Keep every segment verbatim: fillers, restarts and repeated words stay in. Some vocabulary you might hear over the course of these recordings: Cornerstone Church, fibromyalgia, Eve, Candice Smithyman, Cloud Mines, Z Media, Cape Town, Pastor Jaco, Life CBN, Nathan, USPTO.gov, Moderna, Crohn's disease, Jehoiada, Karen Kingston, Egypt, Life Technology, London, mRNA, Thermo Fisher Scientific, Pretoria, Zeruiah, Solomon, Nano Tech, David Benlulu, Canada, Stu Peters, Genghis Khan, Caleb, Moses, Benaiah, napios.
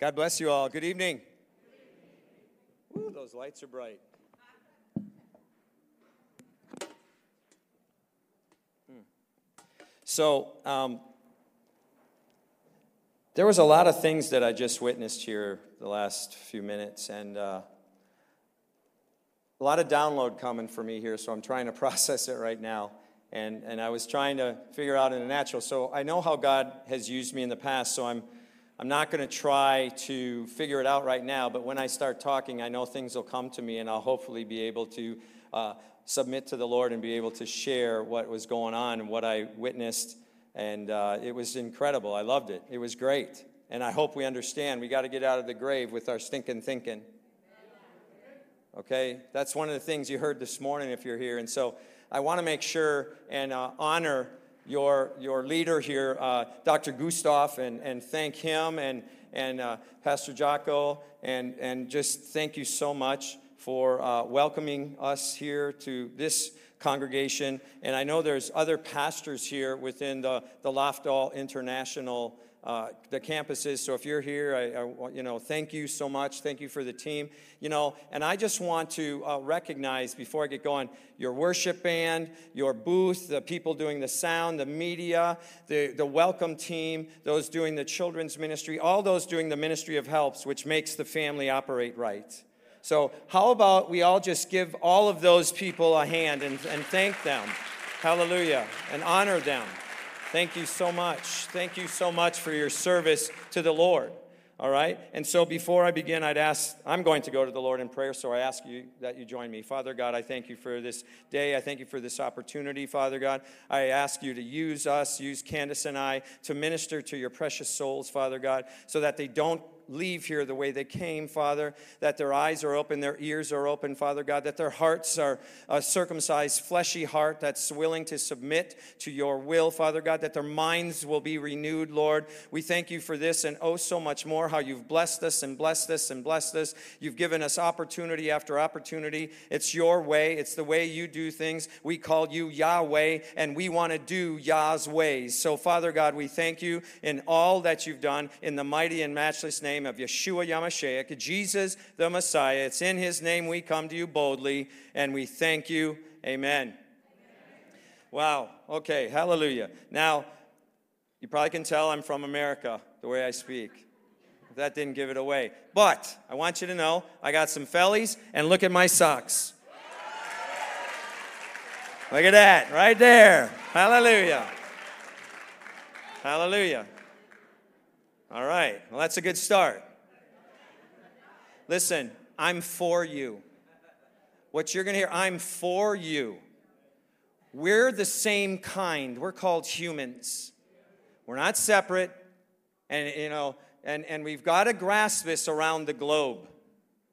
God bless you all. Good evening. Good evening. Ooh, those lights are bright. So um, there was a lot of things that I just witnessed here the last few minutes, and uh, a lot of download coming for me here, so I'm trying to process it right now. And, and I was trying to figure out in the natural. So I know how God has used me in the past, so I'm, I'm not going to try to figure it out right now. But when I start talking, I know things will come to me, and I'll hopefully be able to uh, submit to the Lord and be able to share what was going on and what I witnessed. And uh, it was incredible. I loved it. It was great. And I hope we understand we got to get out of the grave with our stinking thinking. Okay? That's one of the things you heard this morning if you're here. And so I want to make sure and uh, honor your your leader here, uh, Doctor Gustav, and, and thank him and and uh, Pastor Jaco, and and just thank you so much for uh, welcoming us here to this congregation. And I know there's other pastors here within the the Løft Dal International uh, the campuses. So if you're here, I, I you know thank you so much. Thank you for the team. You know, and I just want to uh, recognize before I get going your worship band, your booth, the people doing the sound, the media, the the welcome team, those doing the children's ministry, all those doing the ministry of helps, which makes the family operate right. So how about we all just give all of those people a hand and, and thank them. Hallelujah. And honor them. Thank you so much. Thank you so much for your service to the Lord. All right? And so before I begin, I'd ask, I'm going to go to the Lord in prayer, so I ask you that you join me. Father God, I thank you for this day. I thank you for this opportunity, Father God. I ask you to use us, use Candice and I, to minister to your precious souls, Father God, so that they don't leave here the way they came, Father, that their eyes are open, their ears are open, Father God, that their hearts are a circumcised, fleshy heart that's willing to submit to your will, Father God, that their minds will be renewed, Lord. We thank you for this and oh so much more, how you've blessed us and blessed us and blessed us. You've given us opportunity after opportunity. It's your way. It's the way you do things. We call you Yahweh, and we want to do Yah's ways. So, Father God, we thank you in all that you've done in the mighty and matchless name of Yeshua Yamashiach, Jesus the Messiah. It's in his name we come to you boldly, and we thank you. Amen. Amen. Wow. Okay. Hallelujah. Now, you probably can tell I'm from America the way I speak. That didn't give it away. But I want you to know I got some fellies, and look at my socks. Look at that. Right there. Hallelujah. Hallelujah. All right. Well, that's a good start. Listen, I'm for you. What you're going to hear, I'm for you. We're the same kind. We're called humans. We're not separate. And, you know, and, and we've got to grasp this around the globe.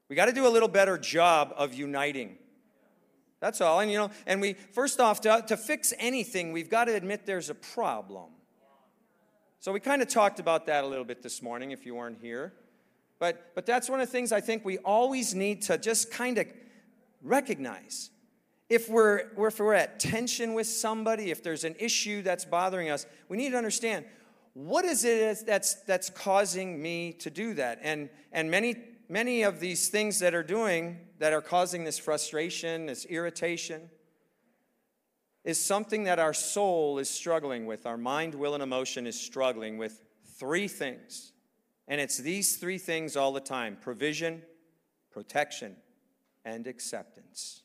We got to do a little better job of uniting. That's all. And, you know, and we, first off, to, to fix anything, we've got to admit there's a problem. So we kind of talked about that a little bit this morning if you weren't here. But but that's one of the things I think we always need to just kind of recognize. If we're, if we're at tension with somebody, if there's an issue that's bothering us, we need to understand, what is it that's that's causing me to do that? And and many many of these things that are doing, that are causing this frustration, this irritation, is something that our soul is struggling with. Our mind, will, and emotion is struggling with three things. And it's these three things all the time: provision, protection, and acceptance.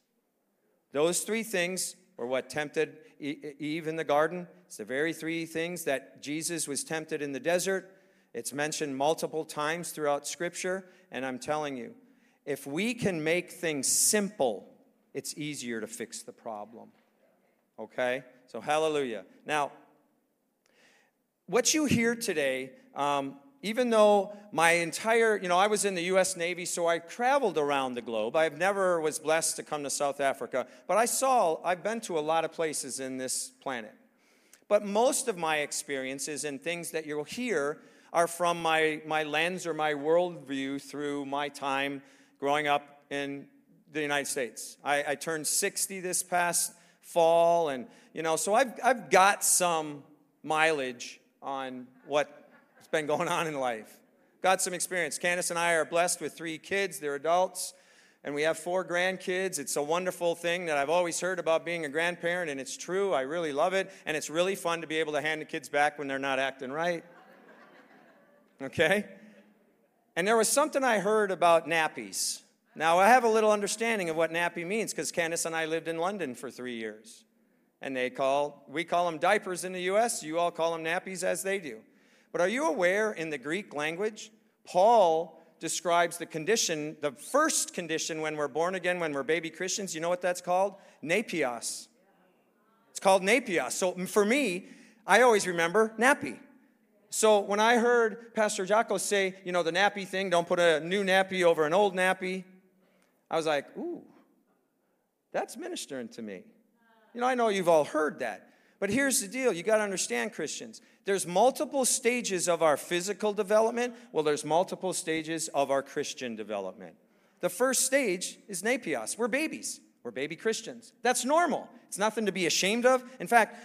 Those three things were what tempted Eve in the garden. It's the very three things that Jesus was tempted in the desert. It's mentioned multiple times throughout Scripture. And I'm telling you, if we can make things simple, it's easier to fix the problem. Okay? So, hallelujah. Now, what you hear today, um, even though my entire, you know, I was in the U S Navy, so I traveled around the globe. I've never was blessed to come to South Africa, but I saw, I've been to a lot of places in this planet. But most of my experiences and things that you'll hear are from my, my lens or my worldview through my time growing up in the United States. I, I turned sixty this past fall, and you know, so I've I've got some mileage on what's been going on in life. got some experience. Candice and I are blessed with three kids. They're adults, and we have four grandkids. It's a wonderful thing that I've always heard about being a grandparent, and it's true. I really love it, and it's really fun to be able to hand the kids back when they're not acting right. Okay? And there was something I heard about nappies. Now, I have a little understanding of what nappy means because Candice and I lived in London for three years. And they call, we call them diapers in the U S. You all call them nappies as they do. But are you aware in the Greek language, Paul describes the condition, the first condition when we're born again, when we're baby Christians. You know what that's called? Napios. It's called napios. So for me, I always remember nappy. So when I heard Pastor Jaco say, you know, the nappy thing, don't put a new nappy over an old nappy, I was like, ooh, that's ministering to me. You know, I know you've all heard that. But here's the deal. You got to understand, Christians, there's multiple stages of our physical development. Well, there's multiple stages of our Christian development. The first stage is napios. We're babies. We're baby Christians. That's normal. It's nothing to be ashamed of. In fact,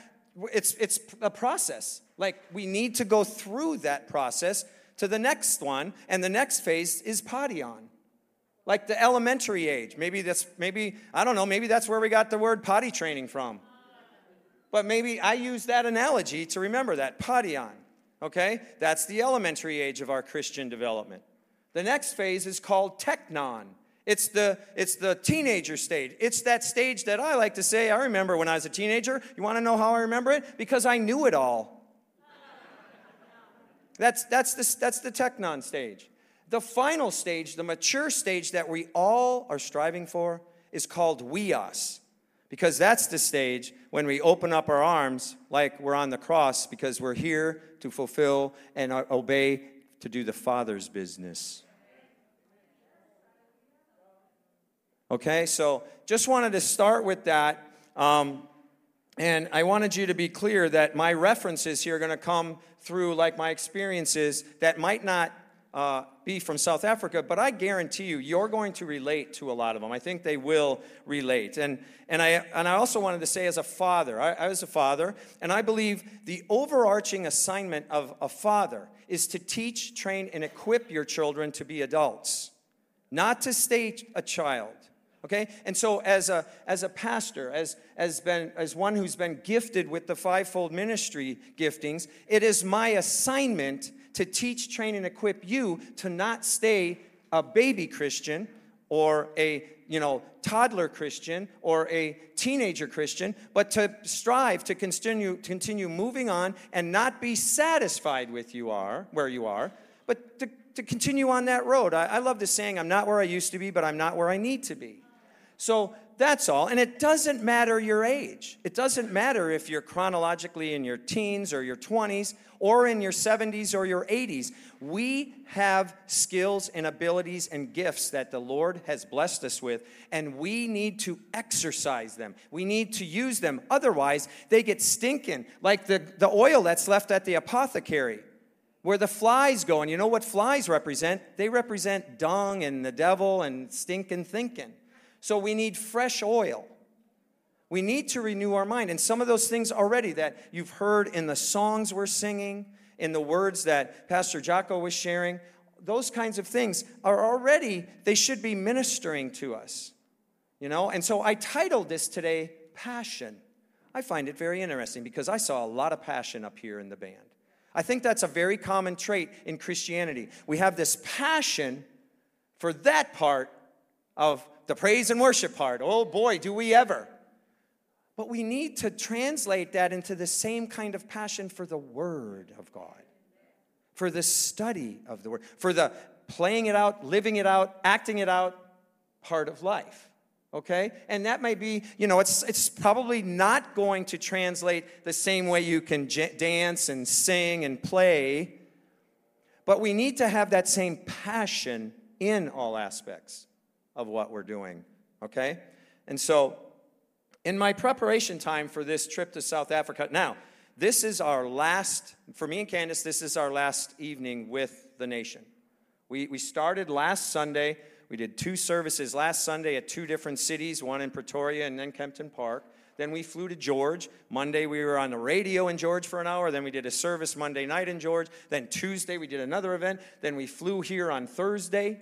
it's it's a process. Like, we need to go through that process to the next one, and the next phase is pation. Like the elementary age. Maybe that's, maybe, I don't know, maybe that's where we got the word potty training from. But maybe I use that analogy to remember that, pation, okay? That's the elementary age of our Christian development. The next phase is called teknon. It's the, it's the teenager stage. It's that stage that I like to say, I remember when I was a teenager. You want to know how I remember it? Because I knew it all. That's, that's, the, that's the teknon stage. The final stage, the mature stage that we all are striving for, is called weos. Because that's the stage when we open up our arms like we're on the cross, because we're here to fulfill and obey, to do the Father's business. Okay, so just wanted to start with that. Um, and I wanted you to be clear that my references here are going to come through like my experiences that might not Uh, be from South Africa, but I guarantee you, you're going to relate to a lot of them. I think they will relate. And and I and I also wanted to say, as a father, I, I was a father, and I believe the overarching assignment of a father is to teach, train, and equip your children to be adults, not to stay a child. Okay? And so as a as a pastor, as as been as one who's been gifted with the fivefold ministry giftings, it is my assignment to teach, train, and equip you to not stay a baby Christian or a, you know, toddler Christian or a teenager Christian, but to strive to continue continue moving on and not be satisfied with you are where you are, but to, to continue on that road. I, I love this saying, I'm not where I used to be, but I'm not where I need to be. So that's all. And it doesn't matter your age. It doesn't matter if you're chronologically in your teens or your twenties or in your seventies or your eighties. We have skills and abilities and gifts that the Lord has blessed us with, and we need to exercise them. We need to use them. Otherwise, they get stinking, like the, the oil that's left at the apothecary, where the flies go. And you know what flies represent? They represent dung and the devil and stinking thinking. So we need fresh oil. We need to renew our mind. And some of those things already that you've heard in the songs we're singing, in the words that Pastor Jaco was sharing, those kinds of things are already, they should be ministering to us. You know? And so I titled this today, Passion. I find it very interesting because I saw a lot of passion up here in the band. I think that's a very common trait in Christianity. We have this passion for that part of the praise and worship part. Oh boy, do we ever. But we need to translate that into the same kind of passion for the Word of God, for the study of the Word, for the playing it out, living it out, acting it out part of life. Okay? And that may be, you know, it's it's probably not going to translate the same way you can j- dance and sing and play, but we need to have that same passion in all aspects of what we're doing, okay? And so, in my preparation time for this trip to South Africa, now, this is our last, for me and Candice, this is our last evening with the nation. We we started last Sunday. We did two services last Sunday at two different cities, one in Pretoria and then Kempton Park. Then we flew to George. Monday, we were on the radio in George for an hour. Then we did a service Monday night in George. Then Tuesday, we did another event. Then we flew here on Thursday.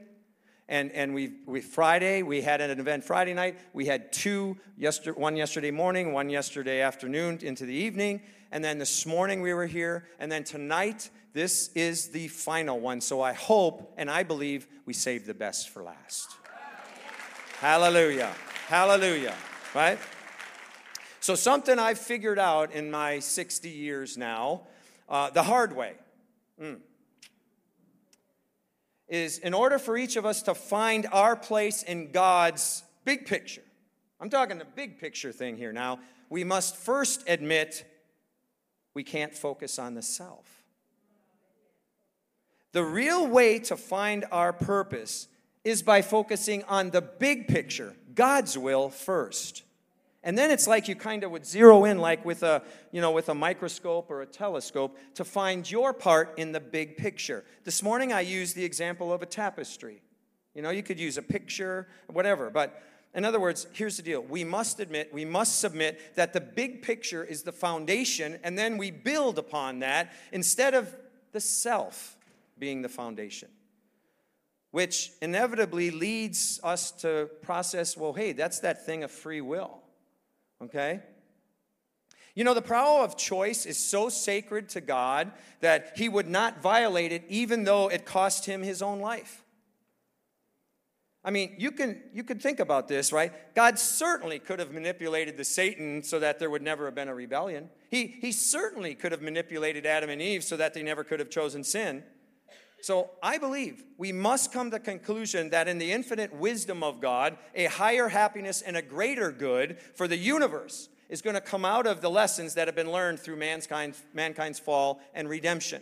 And, and we, we Friday, we had an event Friday night. We had two, yester, one yesterday morning, one yesterday afternoon into the evening. And then this morning we were here. And then tonight, this is the final one. So I hope and I believe we saved the best for last. Hallelujah. Hallelujah. Right? So something I've figured out in my sixty years now, uh, the hard way. Mm. Is in order for each of us to find our place in God's big picture, I'm talking the big picture thing here now, we must first admit we can't focus on the self. The real way to find our purpose is by focusing on the big picture, God's will first. And then it's like you kind of would zero in like with a, you know, with a microscope or a telescope to find your part in the big picture. This morning I used the example of a tapestry. You know, you could use a picture, whatever. But in other words, here's the deal. We must admit, we must submit that the big picture is the foundation, and then we build upon that instead of the self being the foundation, which inevitably leads us to process, well, hey, that's that thing of free will. Okay? You know, the power of choice is so sacred to God that he would not violate it even though it cost him his own life. I mean, you can you can think about this, right? God certainly could have manipulated the Satan so that there would never have been a rebellion. He, he certainly could have manipulated Adam and Eve so that they never could have chosen sin. So I believe we must come to the conclusion that in the infinite wisdom of God, a higher happiness and a greater good for the universe is going to come out of the lessons that have been learned through mankind's, mankind's fall and redemption.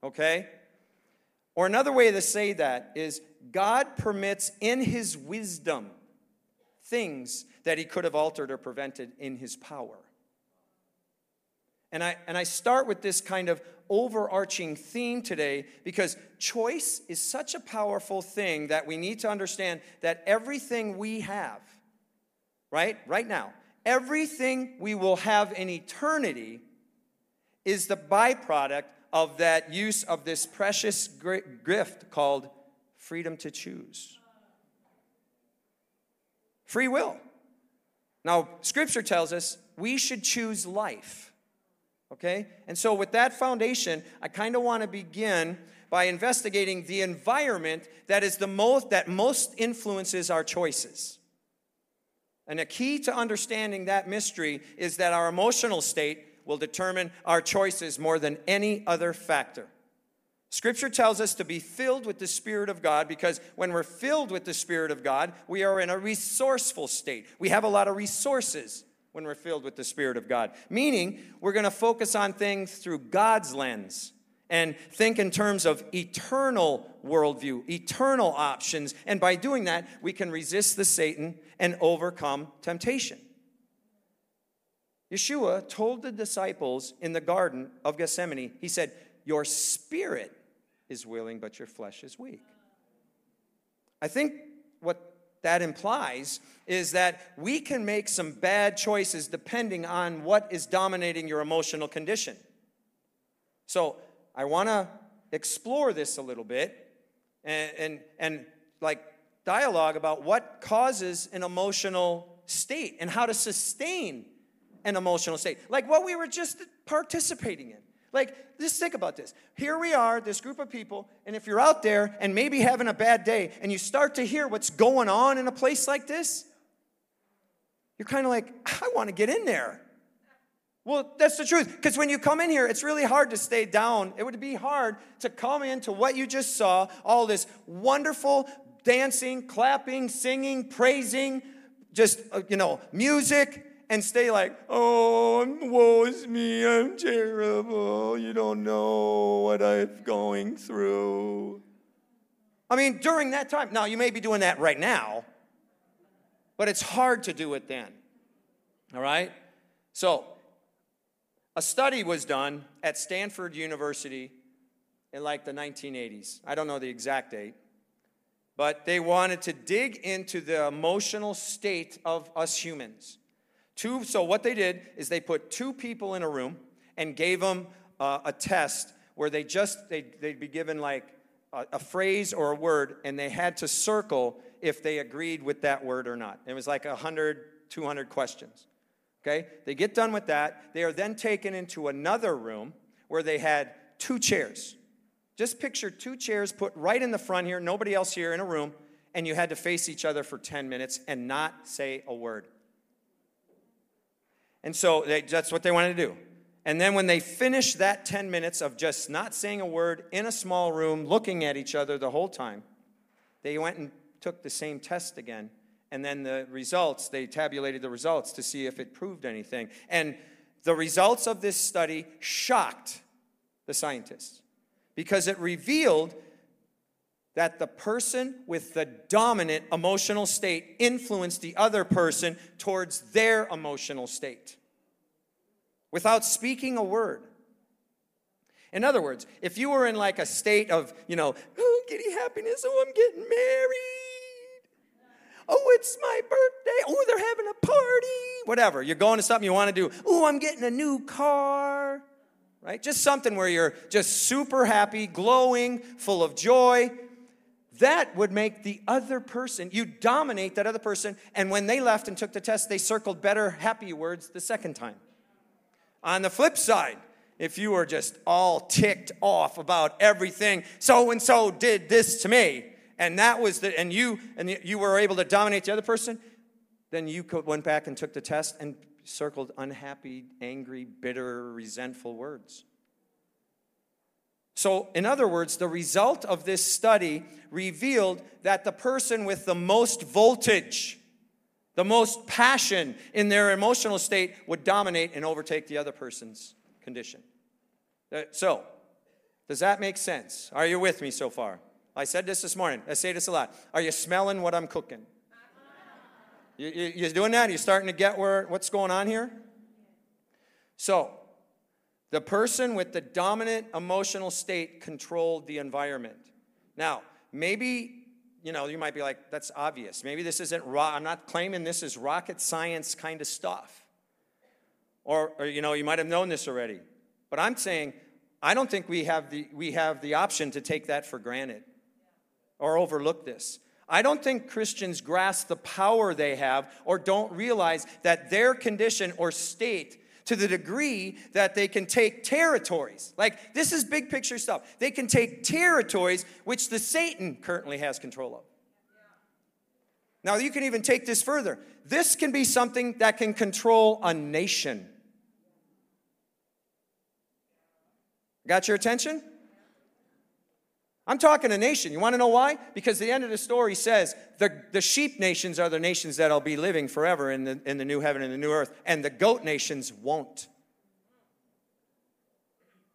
Okay? Or another way to say that is God permits in his wisdom things that he could have altered or prevented in his power. And I, and I start with this kind of overarching theme today because choice is such a powerful thing that we need to understand that everything we have, right, right now, everything we will have in eternity is the byproduct of that use of this precious gift called freedom to choose. Free will. Now, Scripture tells us we should choose life. Okay? And so with that foundation, I kind of want to begin by investigating the environment that is the most that most influences our choices. And a key to understanding that mystery is that our emotional state will determine our choices more than any other factor. Scripture tells us to be filled with the Spirit of God because when we're filled with the Spirit of God, we are in a resourceful state. We have a lot of resources when we're filled with the Spirit of God. Meaning, we're going to focus on things through God's lens and think in terms of eternal worldview, eternal options. And by doing that, we can resist the Satan and overcome temptation. Yeshua told the disciples in the Garden of Gethsemane, he said, "Your spirit is willing, but your flesh is weak." I think what that implies is that we can make some bad choices depending on what is dominating your emotional condition. So I want to explore this a little bit and, and and like dialogue about what causes an emotional state and how to sustain an emotional state. Like what we were just participating in. Like, just think about this. Here we are, this group of people, and if you're out there and maybe having a bad day and you start to hear what's going on in a place like this, you're kind of like, I want to get in there. Well, that's the truth, because when you come in here, it's really hard to stay down. It would be hard to come into what you just saw, all this wonderful dancing, clapping, singing, praising, just, you know, music, and stay like, oh, woe is me, I'm terrible, you don't know what I'm going through. I mean, during that time, now you may be doing that right now, but it's hard to do it then, all right? So, a study was done at Stanford University in like the nineteen eighties. I don't know the exact date. But they wanted to dig into the emotional state of us humans Two, so what they did is they put two people in a room and gave them uh, a test where they just, they'd, they'd be given like a, a phrase or a word, and they had to circle if they agreed with that word or not. It was like one hundred, two hundred questions, okay? They get done with that. They are then taken into another room where they had two chairs. Just picture two chairs put right in the front here, nobody else here in a room, and you had to face each other for ten minutes and not say a word. And so they, that's what they wanted to do. And then when they finished that ten minutes of just not saying a word in a small room, looking at each other the whole time, they went and took the same test again. And then the results, they tabulated the results to see if it proved anything. And the results of this study shocked the scientists because it revealed that the person with the dominant emotional state influenced the other person towards their emotional state without speaking a word. In other words, if you were in like a state of, you know, oh, giddy happiness, oh, I'm getting married, oh, it's my birthday, oh, they're having a party, whatever. You're going to something you want to do, oh, I'm getting a new car, right? Just something where you're just super happy, glowing, full of joy. That would make the other person, you dominate that other person, and when they left and took the test, they circled better, happy words the second time. On the flip side, if you were just all ticked off about everything, so-and-so did this to me, and that was the, and you and you were able to dominate the other person, then you went back and took the test and circled unhappy, angry, bitter, resentful words. So, in other words, the result of this study revealed that the person with the most voltage, the most passion in their emotional state would dominate and overtake the other person's condition. So, does that make sense? Are you with me so far? I said this this morning. I say this a lot. Are you smelling what I'm cooking? You, you, you're doing that? You're starting to get where what's going on here? So, the person with the dominant emotional state controlled the environment. Now, maybe, you know, you might be like, that's obvious. Maybe this isn't raw. I'm not claiming this is rocket science kind of stuff. Or, or you know, you might have known this already. But I'm saying, I don't think we have the we have the option to take that for granted or overlook this. I don't think Christians grasp the power they have or don't realize that their condition or state to the degree that they can take territories. Like, this is big picture stuff. They can take territories which the Satan currently has control of. Yeah. Now, you can even take this further. This can be something that can control a nation. Got your attention? I'm talking a nation. You want to know why? Because the end of the story says the, the sheep nations are the nations that'll be living forever in the, in the new heaven and the new earth, and the goat nations won't.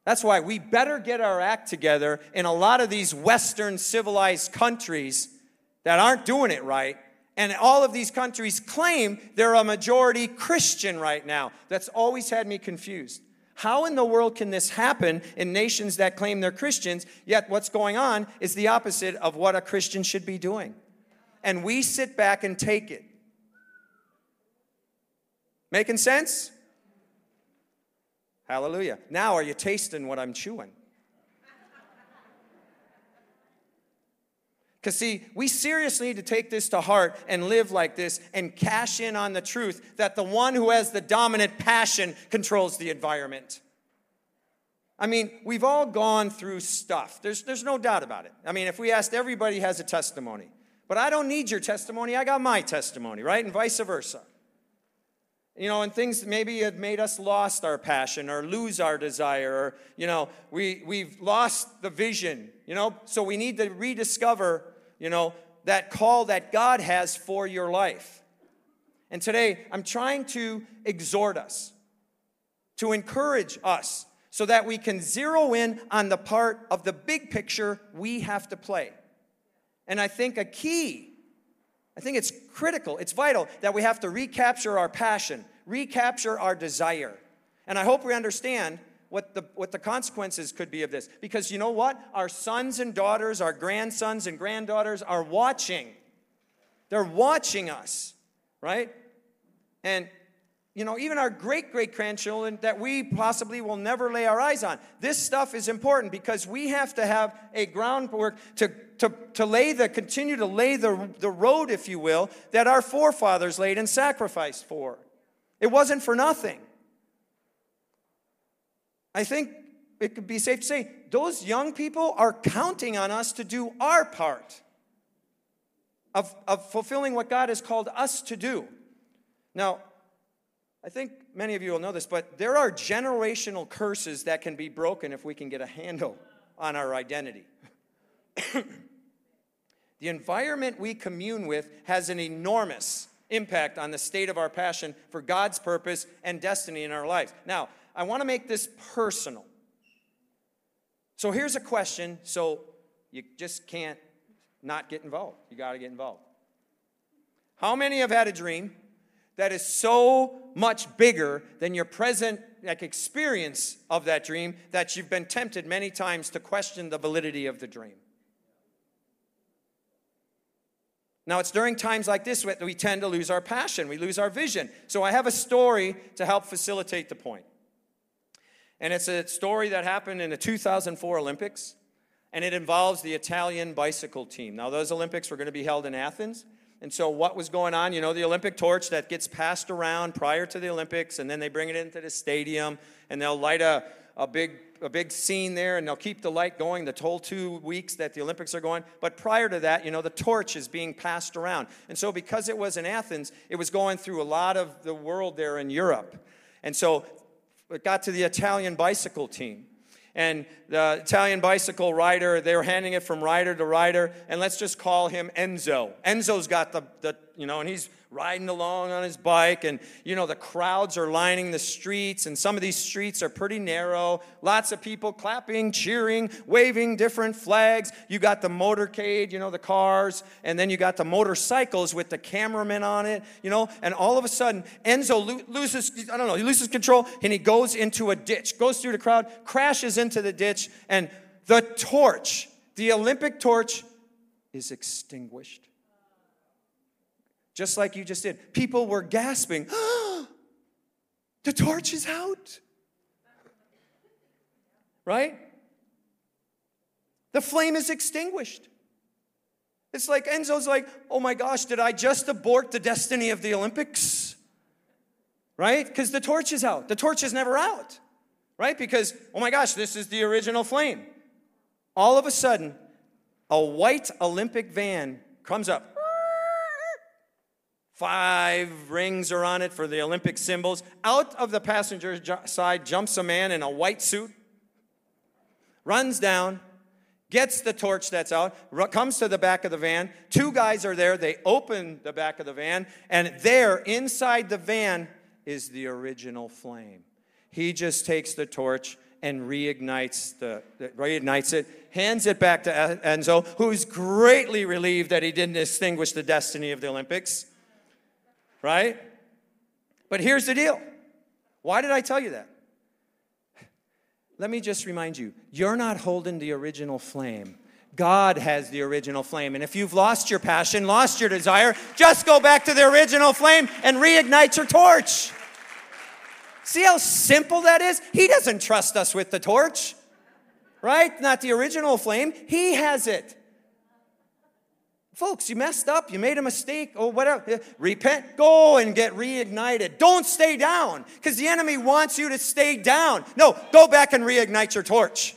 That's why we better get our act together in a lot of these Western civilized countries that aren't doing it right, and all of these countries claim they're a majority Christian right now. That's always had me confused. How in the world can this happen in nations that claim they're Christians, yet what's going on is the opposite of what a Christian should be doing? And we sit back and take it. Making sense? Hallelujah. Now are you tasting what I'm chewing? Because, see, we seriously need to take this to heart and live like this and cash in on the truth that the one who has the dominant passion controls the environment. I mean, we've all gone through stuff. There's, there's no doubt about it. I mean, if we asked, everybody has a testimony. But I don't need your testimony. I got my testimony, right? And vice versa. You know, and things maybe have made us lost our passion or lose our desire or, you know, we, we've lost the vision, you know. So we need to rediscover, you know, that call that God has for your life. And today I'm trying to exhort us, to encourage us so that we can zero in on the part of the big picture we have to play. And I think a key I think it's critical, it's vital that we have to recapture our passion, recapture our desire. And I hope we understand what the what the consequences could be of this. Because you know what? Our sons and daughters, our grandsons and granddaughters are watching. They're watching us, right? And you know, even our great-great-grandchildren that we possibly will never lay our eyes on. This stuff is important because we have to have a groundwork to, to, to lay the, continue to lay the, the road, if you will, that our forefathers laid and sacrificed for. It wasn't for nothing. I think it could be safe to say those young people are counting on us to do our part of, of fulfilling what God has called us to do. Now, I think many of you will know this, but there are generational curses that can be broken if we can get a handle on our identity. The environment we commune with has an enormous impact on the state of our passion for God's purpose and destiny in our lives. Now, I want to make this personal. So here's a question, so you just can't not get involved. You got to get involved. How many have had a dream that is so much bigger than your present like, experience of that dream that you've been tempted many times to question the validity of the dream? Now, it's during times like this that we tend to lose our passion. We lose our vision. So I have a story to help facilitate the point. And it's a story that happened in the two thousand four Olympics, and it involves the Italian bicycle team. Now, those Olympics were going to be held in Athens. And so what was going on, you know, the Olympic torch that gets passed around prior to the Olympics, and then they bring it into the stadium, and they'll light a, a, big, a big scene there, and they'll keep the light going the whole two weeks that the Olympics are going. But prior to that, you know, the torch is being passed around. And so because it was in Athens, it was going through a lot of the world there in Europe. And so it got to the Italian bicycle team. And the Italian bicycle rider, they were handing it from rider to rider, and let's just call him Enzo. Enzo's got the, the, you know, and he's riding along on his bike, and, you know, the crowds are lining the streets, and some of these streets are pretty narrow. Lots of people clapping, cheering, waving different flags. You got the motorcade, you know, the cars, and then you got the motorcycles with the cameraman on it, you know, and all of a sudden, Enzo lo- loses, I don't know, he loses control, and he goes into a ditch, goes through the crowd, crashes into the ditch, and the torch, the Olympic torch, is extinguished. Just like you just did. People were gasping. The torch is out. Right? The flame is extinguished. It's like Enzo's like, oh my gosh, did I just abort the destiny of the Olympics? Right? Because the torch is out. The torch is never out. Right? Because, oh my gosh, this is the original flame. All of a sudden, a white Olympic van comes up. Five rings are on it for the Olympic symbols. Out of the passenger side jumps a man in a white suit, runs down, gets the torch that's out, comes to the back of the van. Two guys are there. They open the back of the van, and there, inside the van, is the original flame. He just takes the torch and reignites the, the reignites it, hands it back to Enzo, who's greatly relieved that he didn't extinguish the destiny of the Olympics. Right? But here's the deal. Why did I tell you that? Let me just remind you, you're not holding the original flame. God has the original flame. And if you've lost your passion, lost your desire, just go back to the original flame and reignite your torch. See how simple that is? He doesn't trust us with the torch. Right? Not the original flame. He has it. Folks, you messed up, you made a mistake, or whatever. Repent, go and get reignited. Don't stay down, because the enemy wants you to stay down. No, go back and reignite your torch.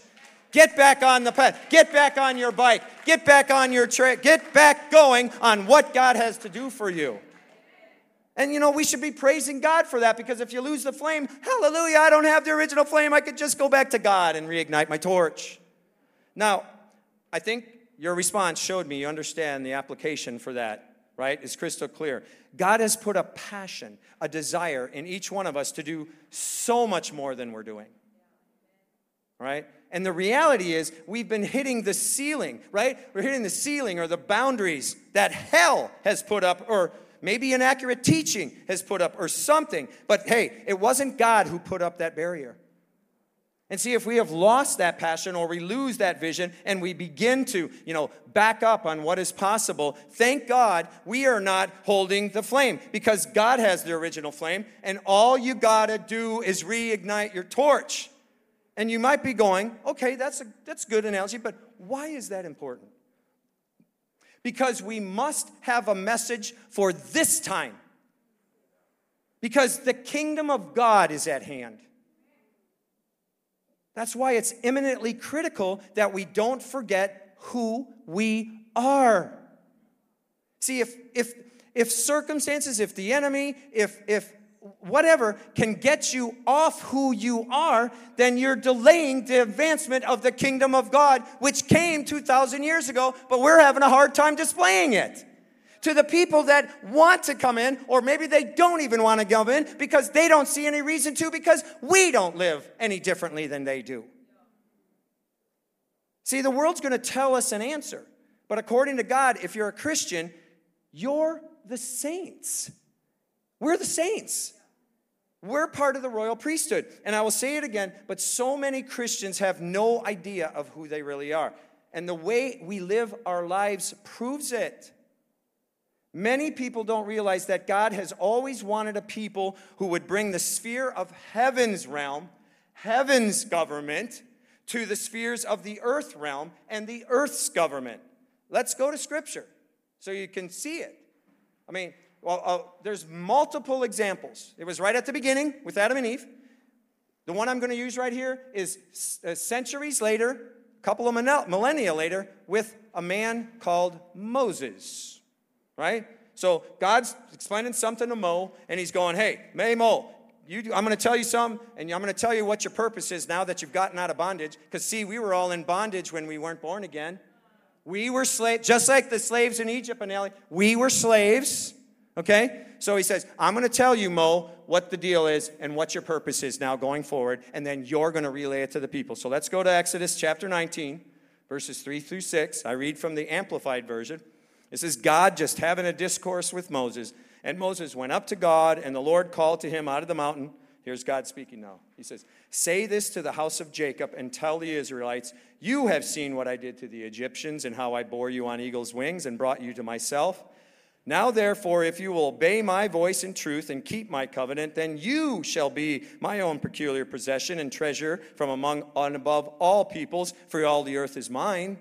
Get back on the path. Get back on your bike. Get back on your trail. Get back going on what God has to do for you. And, you know, we should be praising God for that, because if you lose the flame, hallelujah, I don't have the original flame. I could just go back to God and reignite my torch. Now, I think your response showed me you understand the application for that, right? It's crystal clear. God has put a passion, a desire in each one of us to do so much more than we're doing, right? And the reality is we've been hitting the ceiling, right? We're hitting the ceiling or the boundaries that hell has put up, or maybe inaccurate teaching has put up, or something. But hey, it wasn't God who put up that barrier. And see, if we have lost that passion or we lose that vision and we begin to, you know, back up on what is possible, thank God we are not holding the flame because God has the original flame, and all you got to do is reignite your torch. And you might be going, okay, that's a that's good analogy, but why is that important? Because we must have a message for this time. Because the kingdom of God is at hand. That's why it's eminently critical that we don't forget who we are. See, if if if circumstances, if the enemy, if if whatever can get you off who you are, then you're delaying the advancement of the kingdom of God, which came two thousand years ago, but we're having a hard time displaying it to the people that want to come in, or maybe they don't even want to come in because they don't see any reason to, because we don't live any differently than they do. See, the world's going to tell us an answer, but according to God, if you're a Christian, you're the saints. We're the saints. We're part of the royal priesthood. And I will say it again, but so many Christians have no idea of who they really are. And the way we live our lives proves it. Many people don't realize that God has always wanted a people who would bring the sphere of heaven's realm, heaven's government, to the spheres of the earth realm and the earth's government. Let's go to Scripture so you can see it. I mean, well, uh, there's multiple examples. It was right at the beginning with Adam and Eve. The one I'm going to use right here is uh, centuries later, a couple of millennia later, with a man called Moses. Right? So God's explaining something to Mo, and he's going, hey, May Mo, you do, I'm going to tell you something, and I'm going to tell you what your purpose is now that you've gotten out of bondage. Because, see, we were all in bondage when we weren't born again. We were slaves, just like the slaves in Egypt and Eli. We were slaves, okay? So he says, I'm going to tell you, Mo, what the deal is and what your purpose is now going forward, and then you're going to relay it to the people. So let's go to Exodus chapter nineteen, verses three through six. I read from the Amplified Version. This is God just having a discourse with Moses. And Moses went up to God, and the Lord called to him out of the mountain. Here's God speaking now. He says, say this to the house of Jacob and tell the Israelites, you have seen what I did to the Egyptians and how I bore you on eagle's wings and brought you to myself. Now, therefore, if you will obey my voice in truth and keep my covenant, then you shall be my own peculiar possession and treasure from among and above all peoples, for all the earth is mine.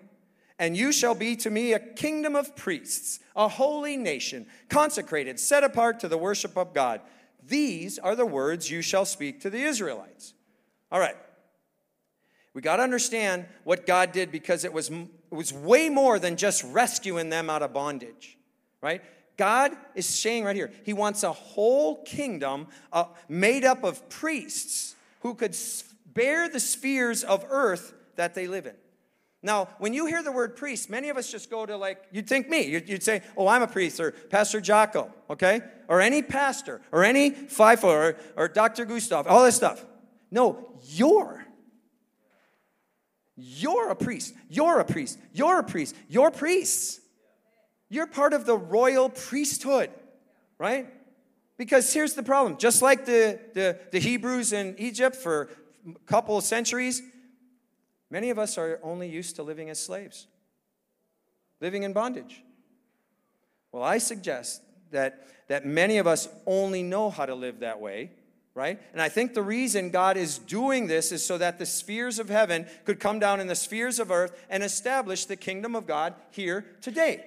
And you shall be to me a kingdom of priests, a holy nation, consecrated, set apart to the worship of God. These are the words you shall speak to the Israelites. All right. We got to understand what God did, because it was, it was way more than just rescuing them out of bondage, right? God is saying right here, he wants a whole kingdom uh, made up of priests who could bear the spheres of earth that they live in. Now, when you hear the word priest, many of us just go to, like, you'd think me. You'd, you'd say, oh, I'm a priest, or Pastor Jaco, okay? Or any pastor, or any F I F O, or, or Doctor Gustav, all this stuff. No, you're. You're a priest. You're a priest. You're a priest. You're priests. You're part of the royal priesthood, right? Because here's the problem. Just like the, the, the Hebrews in Egypt for a couple of centuries, many of us are only used to living as slaves, living in bondage. Well, I suggest that, that many of us only know how to live that way, right? And I think the reason God is doing this is so that the spheres of heaven could come down in the spheres of earth and establish the kingdom of God here today.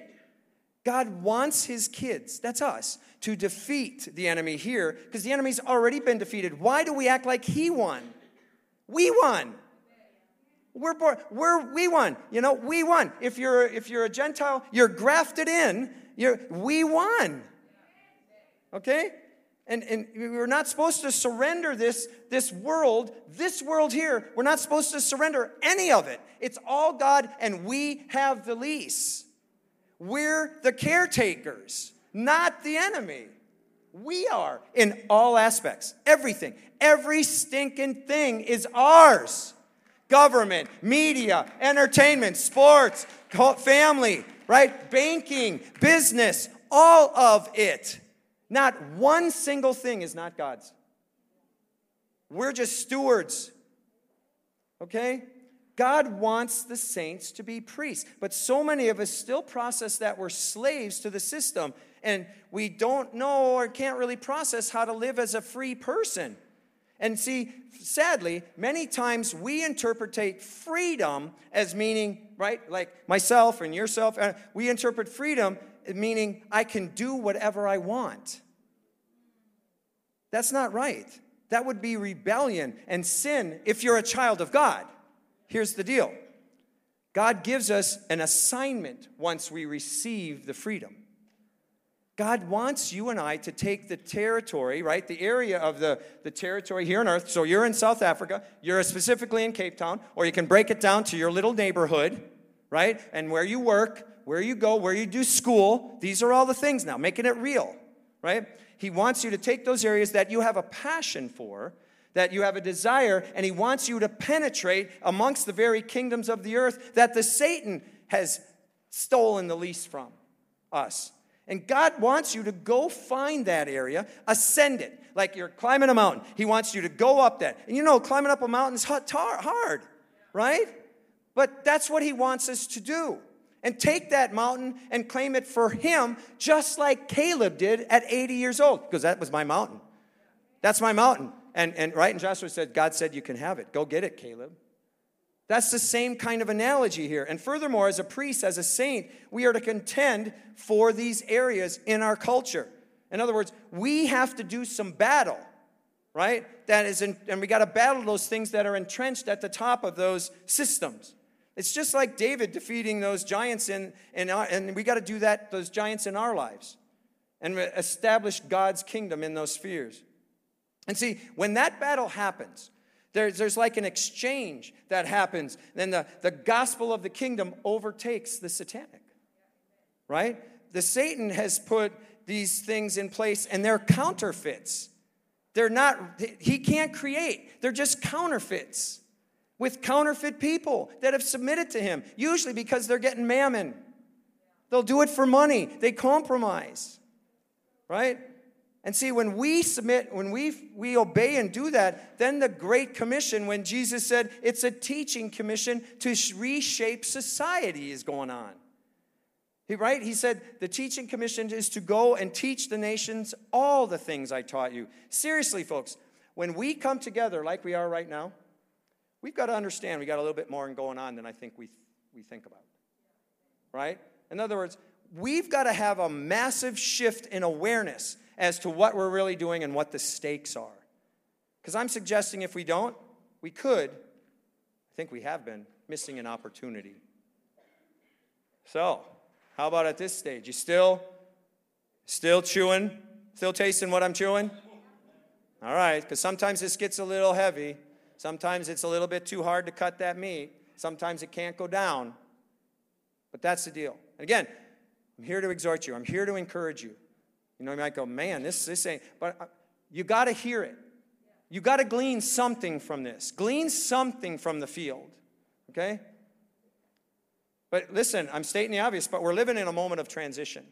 God wants his kids, that's us, to defeat the enemy here, because the enemy's already been defeated. Why do we act like he won? We won. We're born. We're we won. You know, we won. If you're if you're a Gentile, you're grafted in. You're we won. Okay, and and we're not supposed to surrender this this world, this world here. We're not supposed to surrender any of it. It's all God, and we have the lease. We're the caretakers, not the enemy. We are in all aspects. Everything, every stinking thing is ours. Government, media, entertainment, sports, family, right? Banking, business, all of it. Not one single thing is not God's. We're just stewards. Okay? God wants the saints to be priests. But so many of us still process that we're slaves to the system. And we don't know or can't really process how to live as a free person. And see, sadly, many times we interpretate freedom as meaning, right, like myself and yourself, we interpret freedom as meaning I can do whatever I want. That's not right. That would be rebellion and sin if you're a child of God. Here's the deal. God gives us an assignment once we receive the freedom. God wants you and I to take the territory, right, the area of the, the territory here on earth. So you're in South Africa. You're specifically in Cape Town. Or you can break it down to your little neighborhood, right, and where you work, where you go, where you do school. These are all the things now, making it real, right? He wants you to take those areas that you have a passion for, that you have a desire, and he wants you to penetrate amongst the very kingdoms of the earth that the Satan has stolen the lease from us. And God wants you to go find that area, ascend it, like you're climbing a mountain. He wants you to go up that. And you know, climbing up a mountain is hard, right? But that's what he wants us to do. And take that mountain and claim it for him, just like Caleb did at eighty years old. Because that was my mountain. That's my mountain. And, and right, and Joshua said, God said, you can have it. Go get it, Caleb. That's the same kind of analogy here. And furthermore, as a priest, as a saint, we are to contend for these areas in our culture. In other words, we have to do some battle, right? That is, in, and we got to battle those things that are entrenched at the top of those systems. It's just like David defeating those giants in, in our, and we got to do that, those giants in our lives, and establish God's kingdom in those spheres. And see, when that battle happens, There's, there's like an exchange that happens. Then the, the gospel of the kingdom overtakes the satanic, right? The Satan has put these things in place, and they're counterfeits. They're not, he can't create. They're just counterfeits with counterfeit people that have submitted to him, usually because they're getting mammon. They'll do it for money. They compromise, right? And see, when we submit, when we we obey and do that, then the Great Commission, when Jesus said it's a teaching commission to reshape society, is going on. He, right? He said the teaching commission is to go and teach the nations all the things I taught you. Seriously, folks, when we come together like we are right now, we've got to understand we got a little bit more going on than I think we we think about. Right? In other words, we've got to have a massive shift in awareness as to what we're really doing and what the stakes are. Because I'm suggesting if we don't, we could, I think we have been, missing an opportunity. So, how about at this stage? You still, still chewing? Still tasting what I'm chewing? All right, because sometimes this gets a little heavy. Sometimes it's a little bit too hard to cut that meat. Sometimes it can't go down. But that's the deal. And again, I'm here to exhort you. I'm here to encourage you. You know, you might go, man, this, this ain't, but you got to hear it. You got to glean something from this. Glean something from the field, okay? But listen, I'm stating the obvious, but we're living in a moment of transition.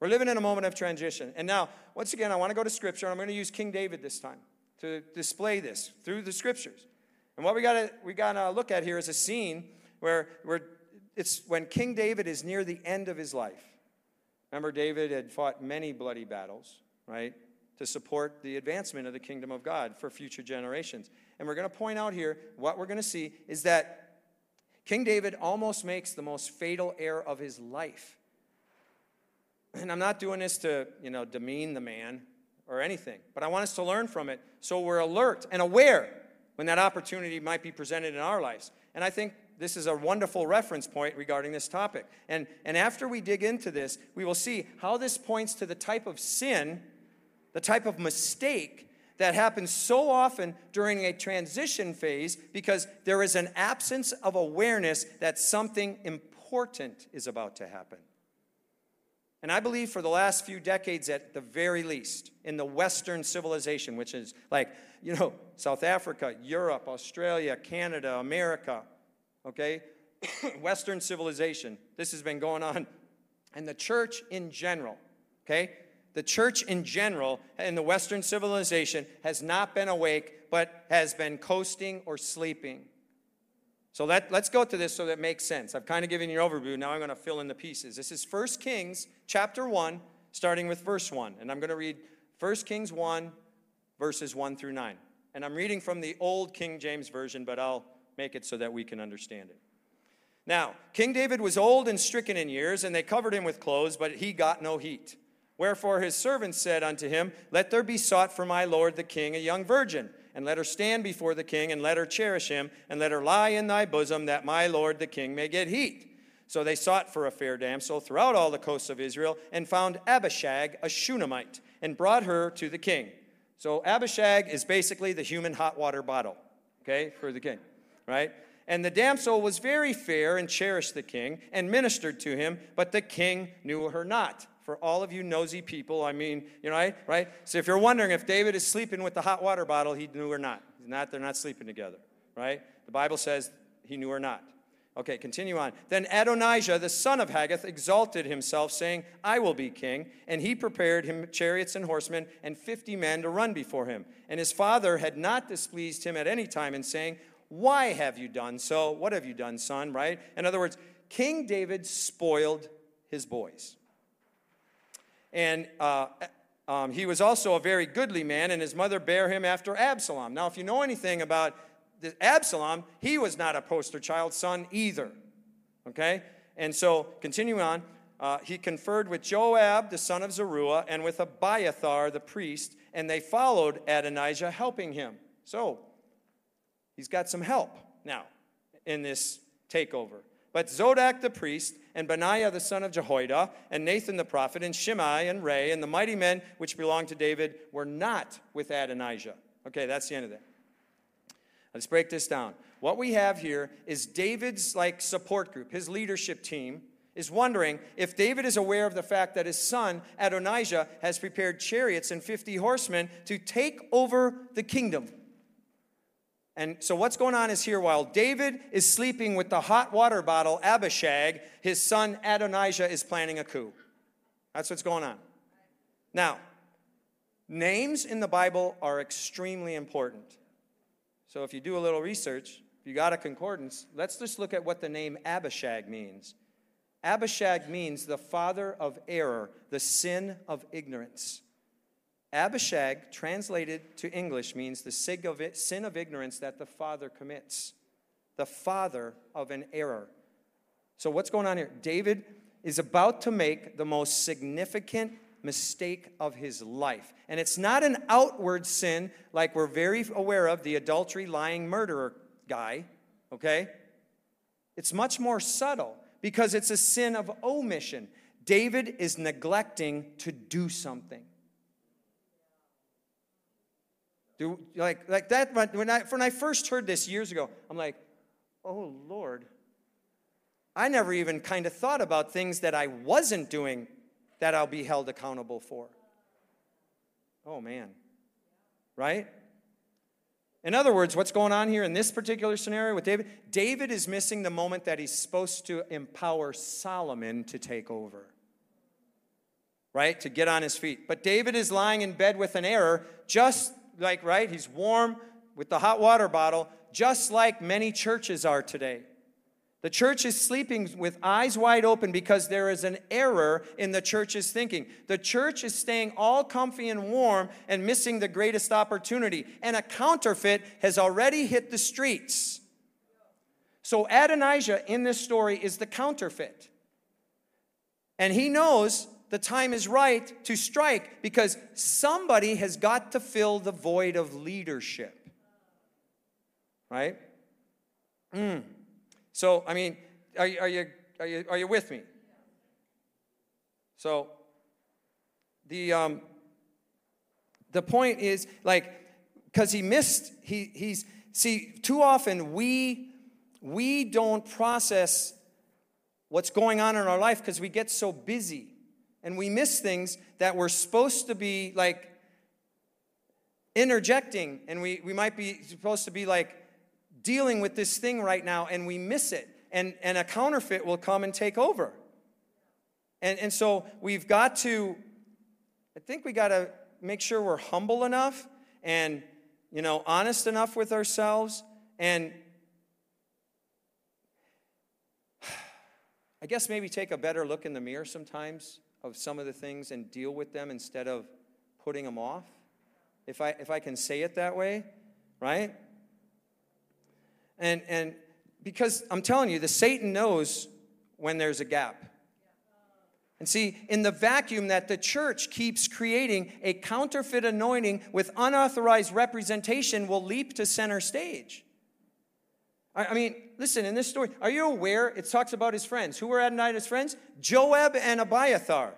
We're living in a moment of transition. And now, once again, I want to go to Scripture. I'm going to use King David this time to display this through the Scriptures. And what we got to we got to look at here is a scene where, where it's when King David is near the end of his life. Remember, David had fought many bloody battles, right, to support the advancement of the kingdom of God for future generations. And we're going to point out here, what we're going to see is that King David almost makes the most fatal error of his life. And I'm not doing this to, you know, demean the man or anything, but I want us to learn from it so we're alert and aware when that opportunity might be presented in our lives. And I think this is a wonderful reference point regarding this topic. And, and after we dig into this, we will see how this points to the type of sin, the type of mistake that happens so often during a transition phase because there is an absence of awareness that something important is about to happen. And I believe for the last few decades at the very least, in the Western civilization, which is like, you know, South Africa, Europe, Australia, Canada, America, okay, Western civilization, this has been going on, and the church in general, okay, the church in general in the Western civilization has not been awake but has been coasting or sleeping. So let, let's go to this so that it makes sense. I've kind of given you an overview. Now I'm going to fill in the pieces. This is First Kings chapter one, starting with verse one. And I'm going to read First Kings one, verses one through nine. And I'm reading from the old King James Version, but I'll make it so that we can understand it. Now, King David was old and stricken in years, and they covered him with clothes, but he got no heat. Wherefore his servants said unto him, Let there be sought for my lord the king a young virgin, and let her stand before the king, and let her cherish him, and let her lie in thy bosom, that my lord the king may get heat. So they sought for a fair damsel throughout all the coasts of Israel, and found Abishag, a Shunammite, and brought her to the king. So Abishag is basically the human hot water bottle, okay, for the king, right? And the damsel was very fair and cherished the king and ministered to him, but the king knew her not. For all of you nosy people, I mean, you know, right? right? So if you're wondering if David is sleeping with the hot water bottle, he knew her not. He's not. They're not sleeping together, right? The Bible says he knew her not. Okay, continue on. Then Adonijah, the son of Haggith, exalted himself, saying, I will be king. And he prepared him chariots and horsemen and fifty men to run before him. And his father had not displeased him at any time in saying, Why have you done so? What have you done, son? Right? In other words, King David spoiled his boys. And uh, um, he was also a very goodly man, and his mother bare him after Absalom. Now, if you know anything about Absalom, he was not a poster child son either, okay? And so, continuing on, uh, he conferred with Joab, the son of Zeruiah, and with Abiathar, the priest, and they followed Adonijah, helping him. So, he's got some help now in this takeover. But Zodak the priest, and Benaiah the son of Jehoiada, and Nathan the prophet, and Shimei, and Ray, and the mighty men which belonged to David were not with Adonijah. Okay, that's the end of that. Let's break this down. What we have here is David's like support group, his leadership team, is wondering if David is aware of the fact that his son, Adonijah, has prepared chariots and fifty horsemen to take over the kingdom. And so what's going on is here, while David is sleeping with the hot water bottle, Abishag, his son Adonijah is planning a coup. That's what's going on. Now, names in the Bible are extremely important. So if you do a little research, if you got a concordance, let's just look at what the name Abishag means. Abishag means the father of error, the sin of ignorance. Abishag, translated to English, means the sin of ignorance that the father commits. The father of an error. So what's going on here? David is about to make the most significant mistake of his life. And it's not an outward sin like we're very aware of, the adultery, lying, murderer guy, okay? It's much more subtle because it's a sin of omission. David is neglecting to do something. Do, like, like that, when I, when I first heard this years ago, I'm like, oh, Lord. I never even kind of thought about things that I wasn't doing that I'll be held accountable for. Oh, man. Right? In other words, what's going on here in this particular scenario with David? David is missing the moment that he's supposed to empower Solomon to take over. Right? To get on his feet. But David is lying in bed with an error, just Like, right, he's warm with the hot water bottle, just like many churches are today. The church is sleeping with eyes wide open because there is an error in the church's thinking. The church is staying all comfy and warm and missing the greatest opportunity. And a counterfeit has already hit the streets. So Adonijah in this story is the counterfeit. And he knows the time is right to strike because somebody has got to fill the void of leadership. Right? Mm. So, I mean, are, are, you, are, you, are you with me? So, the um, the point is, like, because he missed, he he's, see, too often we we don't process what's going on in our life because we get so busy. And we miss things that we're supposed to be, like, interjecting. And we, we might be supposed to be, like, dealing with this thing right now, and we miss it. And, and a counterfeit will come and take over. And, and so we've got to, I think we got to make sure we're humble enough and you know, honest enough with ourselves. And I guess maybe take a better look in the mirror sometimes of some of the things and deal with them instead of putting them off, if I if I can say it that way, right? And and because I'm telling you, the Satan knows when there's a gap. And see, in the vacuum that the church keeps creating, a counterfeit anointing with unauthorized representation will leap to center stage. I mean, listen, in this story, are you aware? It talks about his friends. Who were Adonijah's friends? Joab and Abiathar.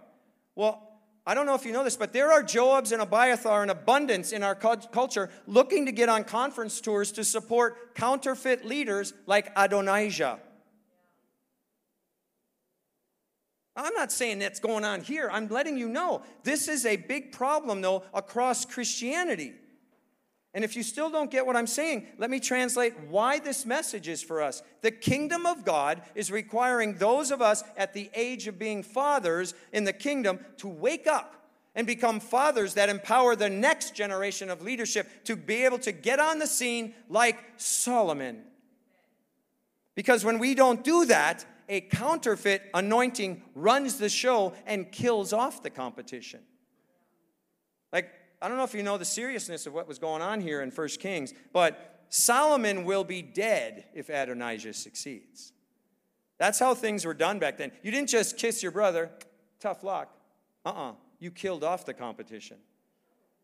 Well, I don't know if you know this, but there are Joabs and Abiathar in abundance in our culture looking to get on conference tours to support counterfeit leaders like Adonijah. I'm not saying that's going on here. I'm letting you know. This is a big problem, though, across Christianity. And if you still don't get what I'm saying, let me translate why this message is for us. The kingdom of God is requiring those of us at the age of being fathers in the kingdom to wake up and become fathers that empower the next generation of leadership to be able to get on the scene like Solomon. Because when we don't do that, a counterfeit anointing runs the show and kills off the competition. Like, I don't know if you know the seriousness of what was going on here in First Kings, but Solomon will be dead if Adonijah succeeds. That's how things were done back then. You didn't just kiss your brother, tough luck. Uh-uh, you killed off the competition.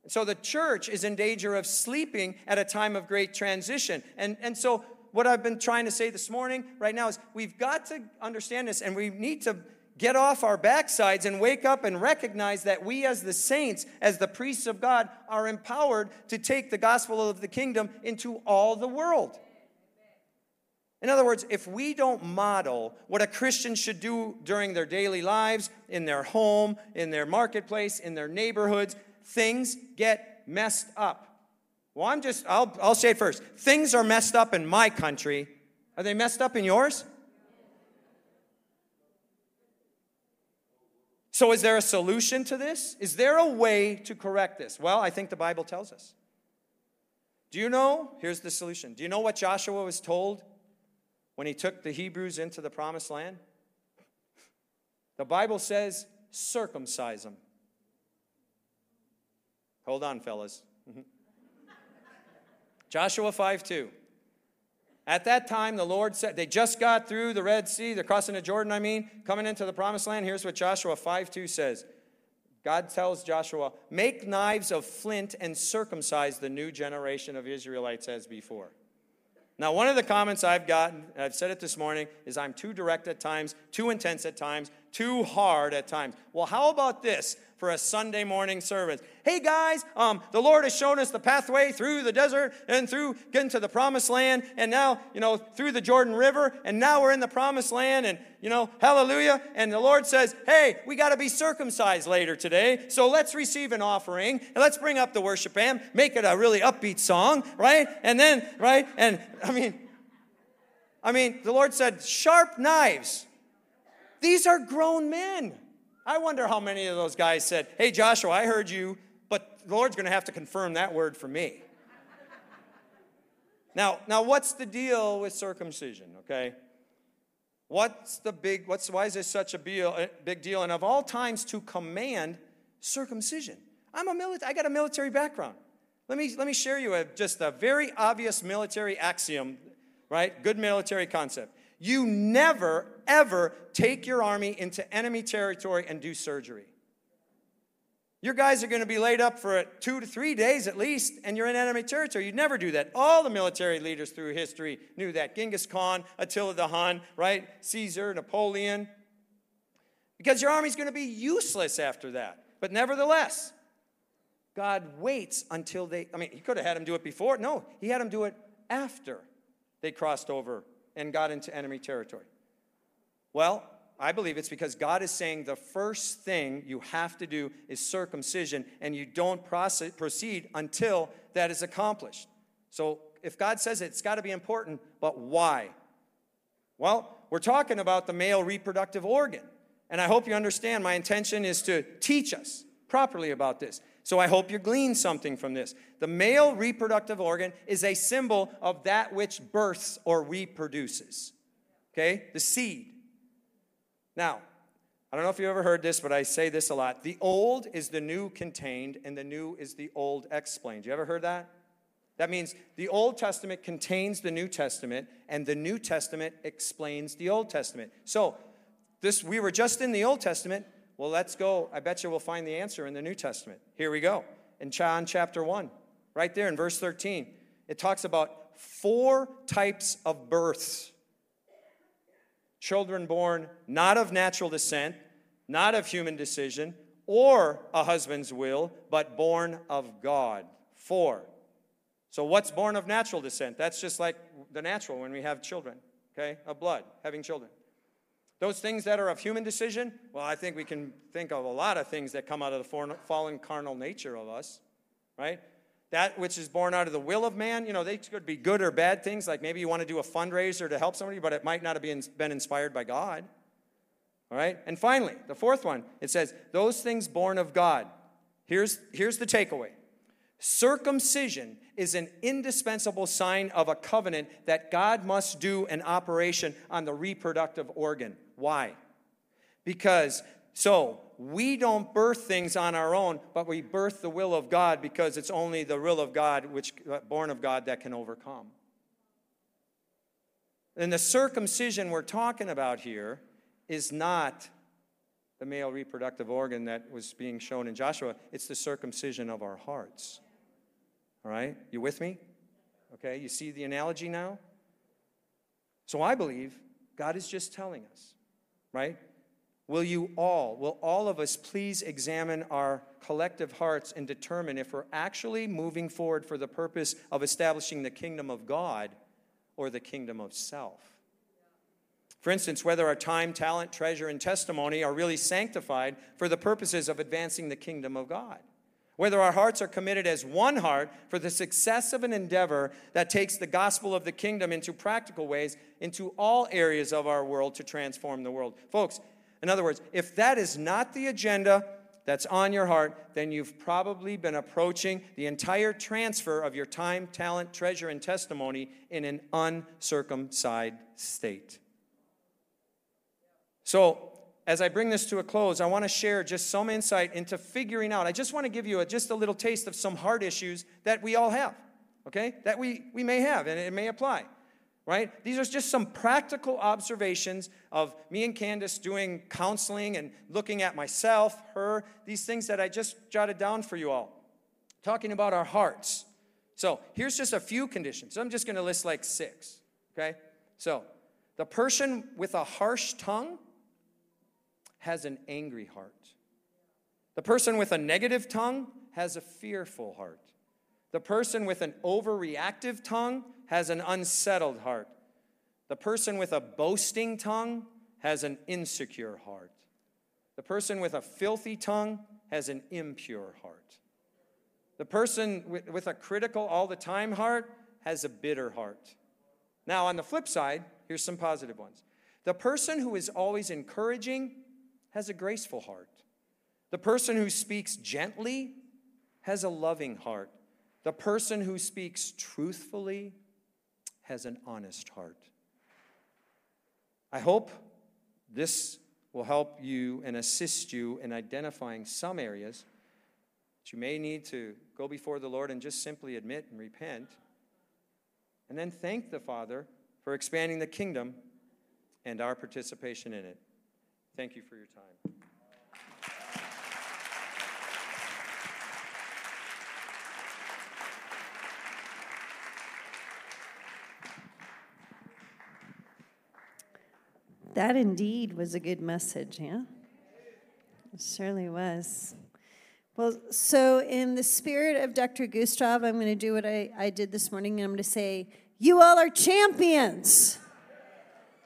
And so the church is in danger of sleeping at a time of great transition. And, and so what I've been trying to say this morning right now is we've got to understand this, and we need to get off our backsides and wake up and recognize that we as the saints, as the priests of God, are empowered to take the gospel of the kingdom into all the world. In other words, if we don't model what a Christian should do during their daily lives, in their home, in their marketplace, in their neighborhoods, things get messed up. Well, I'm just, I'll, I'll say it first. Things are messed up in my country. Are they messed up in yours? So is there a solution to this? Is there a way to correct this? Well, I think the Bible tells us. Do you know? Here's the solution. Do you know what Joshua was told when he took the Hebrews into the promised land? The Bible says, circumcise them. Hold on, fellas. Joshua five two. At that time, the Lord said, they just got through the Red Sea, they're crossing the Jordan, I mean, coming into the Promised Land. Here's what Joshua five two says. God tells Joshua, make knives of flint and circumcise the new generation of Israelites as before. Now, one of the comments I've gotten, and I've said it this morning, is I'm too direct at times, too intense at times, too hard at times. Well, how about this for a Sunday morning service? Hey, guys, um, the Lord has shown us the pathway through the desert and through getting to the promised land and now, you know, through the Jordan River, and now we're in the promised land and, you know, hallelujah. And the Lord says, hey, we got to be circumcised later today, so let's receive an offering and let's bring up the worship band, make it a really upbeat song, right? And then, right? And, I mean, I mean, the Lord said, sharp knives. These are grown men. I wonder how many of those guys said, hey, Joshua, I heard you, but the Lord's going to have to confirm that word for me. now, now, what's the deal with circumcision, okay? What's the big, what's, why is this such a deal, big deal? And of all times to command circumcision. I'm a military, I got a military background. Let me, let me share you a, just a very obvious military axiom, right? Good military concept. You never, ever take your army into enemy territory and do surgery. Your guys are going to be laid up for two to three days at least, and you're in enemy territory. You'd never do that. All the military leaders through history knew that. Genghis Khan, Attila the Hun, right? Caesar, Napoleon. Because your army's going to be useless after that. But nevertheless, God waits until they, I mean, he could have had them do it before. No, he had them do it after they crossed over and got into enemy territory. Well, I believe it's because God is saying the first thing you have to do is circumcision, and you don't process, proceed until that is accomplished. So if God says it, it's got to be important, but why? Well, we're talking about the male reproductive organ, and I hope you understand my intention is to teach us properly about this. So I hope you glean something from this. The male reproductive organ is a symbol of that which births or reproduces. Okay? The seed. Now, I don't know if you've ever heard this, but I say this a lot. The old is the new contained, and the new is the old explained. You ever heard that? That means the Old Testament contains the New Testament, and the New Testament explains the Old Testament. So, this we were just in the Old Testament. Well, let's go. I bet you we'll find the answer in the New Testament. Here we go. In John chapter one, right there in verse thirteen, it talks about four types of births. Children born not of natural descent, not of human decision, or a husband's will, but born of God. Four. So what's born of natural descent? That's just like the natural when we have children, okay? Of blood, having children. Those things that are of human decision, well, I think we can think of a lot of things that come out of the fallen carnal nature of us, right? That which is born out of the will of man, you know, they could be good or bad things, like maybe you want to do a fundraiser to help somebody, but it might not have been, been inspired by God, all right? And finally, the fourth one, it says, those things born of God. Here's, here's the takeaway. Circumcision is an indispensable sign of a covenant that God must do an operation on the reproductive organ. Why? Because, so, we don't birth things on our own, but we birth the will of God because it's only the will of God, which born of God, that can overcome. And the circumcision we're talking about here is not the male reproductive organ that was being shown in Joshua. It's the circumcision of our hearts. All right? You with me? Okay, you see the analogy now? So I believe God is just telling us, right? Will you all, will all of us please examine our collective hearts and determine if we're actually moving forward for the purpose of establishing the kingdom of God or the kingdom of self? For instance, whether our time, talent, treasure, and testimony are really sanctified for the purposes of advancing the kingdom of God. Whether our hearts are committed as one heart for the success of an endeavor that takes the gospel of the kingdom into practical ways, into all areas of our world to transform the world. Folks, in other words, if that is not the agenda that's on your heart, then you've probably been approaching the entire transfer of your time, talent, treasure, and testimony in an uncircumcised state. So, as I bring this to a close, I want to share just some insight into figuring out. I just want to give you a, just a little taste of some heart issues that we all have, okay? That we, we may have, and it may apply, right? These are just some practical observations of me and Candice doing counseling and looking at myself, her, these things that I just jotted down for you all. Talking about our hearts. So, here's just a few conditions. I'm just going to list like six, okay? So, the person with a harsh tongue has an angry heart. The person with a negative tongue has a fearful heart. The person with an overreactive tongue has an unsettled heart. The person with a boasting tongue has an insecure heart. The person with a filthy tongue has an impure heart. The person with, with a critical all the time heart has a bitter heart. Now, on the flip side, here's some positive ones. The person who is always encouraging has a graceful heart. The person who speaks gently has a loving heart. The person who speaks truthfully has an honest heart. I hope this will help you and assist you in identifying some areas that you may need to go before the Lord and just simply admit and repent, and then thank the Father for expanding the kingdom and our participation in it. Thank you for your time. That indeed was a good message, yeah? It surely was. Well, so in the spirit of Doctor Gustav, I'm going to do what I, I did this morning, and I'm going to say, you all are champions.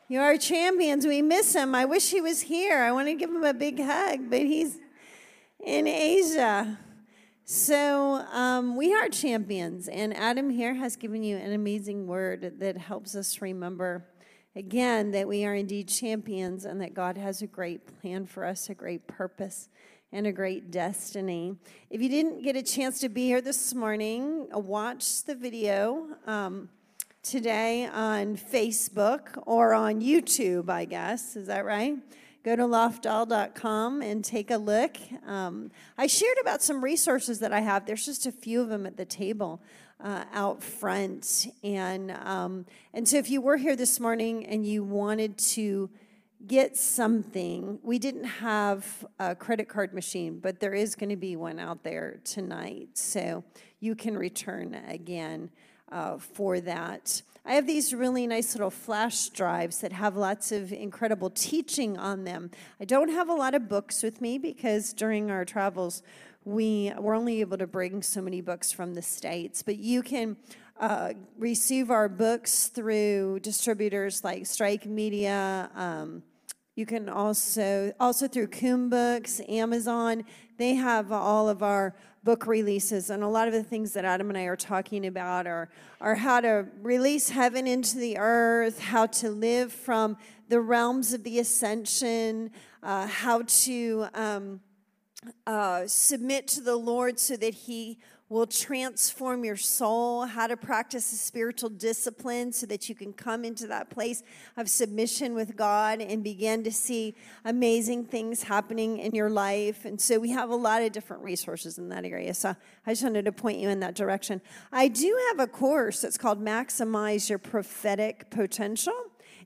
You are champions. We miss him. I wish he was here. I want to give him a big hug, but he's in Asia. So um, we are champions, and Adam here has given you an amazing word that helps us remember, again, that we are indeed champions and that God has a great plan for us, a great purpose, and a great destiny. If you didn't get a chance to be here this morning, watch the video um, today on Facebook or on YouTube, I guess. Is that right? Go to loft dal dot com and take a look. Um, I shared about some resources that I have. There's just a few of them at the table uh, out front. And um, and so if you were here this morning and you wanted to get something, we didn't have a credit card machine, but there is going to be one out there tonight. So you can return again uh, for that. I have these really nice little flash drives that have lots of incredible teaching on them. I don't have a lot of books with me because during our travels, we were only able to bring so many books from the States. But you can uh, receive our books through distributors like Strike Media. Um, you can also, also through Coom Books, Amazon. They have all of our book releases, and a lot of the things that Adam and I are talking about are, are how to release heaven into the earth, how to live from the realms of the ascension, uh, how to um, uh, submit to the Lord so that He will transform your soul, how to practice a spiritual discipline so that you can come into that place of submission with God and begin to see amazing things happening in your life. And so we have a lot of different resources in that area. So I just wanted to point you in that direction. I do have a course that's called Maximize Your Prophetic Potential.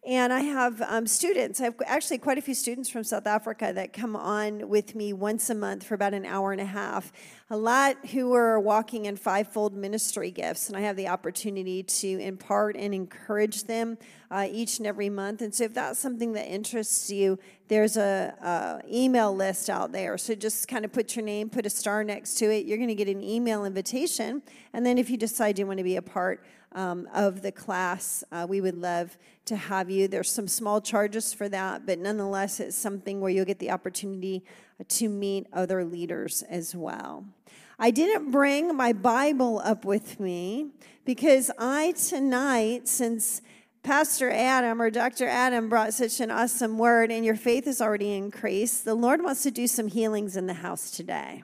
And I have um, students, I have actually quite a few students from South Africa that come on with me once a month for about an hour and a half. A lot who are walking in fivefold ministry gifts, and I have the opportunity to impart and encourage them uh, each and every month. And so if that's something that interests you, there's a, a email list out there. So just kind of put your name, put a star next to it. You're going to get an email invitation. And then if you decide you want to be a part Um, of the class, uh, we would love to have you. There's some small charges for that, but nonetheless, it's something where you'll get the opportunity to meet other leaders as well. I didn't bring my Bible up with me because I tonight, since Pastor Adam or Doctor Adam brought such an awesome word and your faith has already increased, the Lord wants to do some healings in the house today.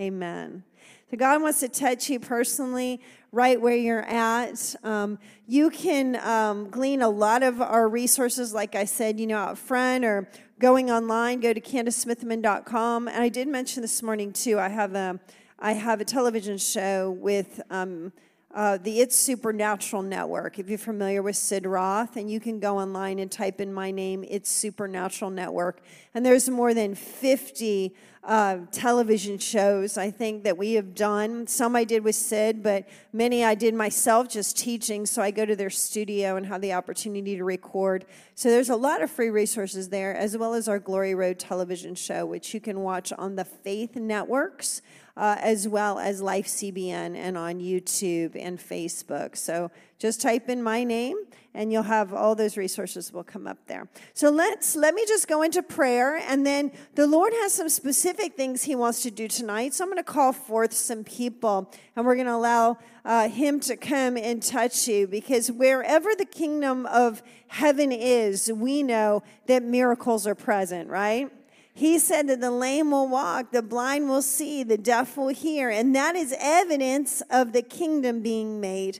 Amen. So God wants to touch you personally right where you're at. Um, you can um, glean a lot of our resources, like I said, you know, out front or going online. Go to Candice Smithyman dot com. And I did mention this morning, too, I have a, I have a television show with um, uh, the It's Supernatural Network. If you're familiar with Sid Roth, and you can go online and type in my name, It's Supernatural Network. And there's more than fifty Uh, television shows, I think, that we have done. Some I did with Sid, but many I did myself just teaching, so I go to their studio and have the opportunity to record. So there's a lot of free resources there, as well as our Glory Road television show, which you can watch on the Faith Networks, uh, as well as Life C B N and on YouTube and Facebook. So just type in my name, and you'll have all those resources will come up there. So let's let me just go into prayer, and then the Lord has some specific things He wants to do tonight. So I'm going to call forth some people, and we're going to allow uh, Him to come and touch you, because wherever the kingdom of heaven is, we know that miracles are present, right? He said that the lame will walk, the blind will see, the deaf will hear, and that is evidence of the kingdom being made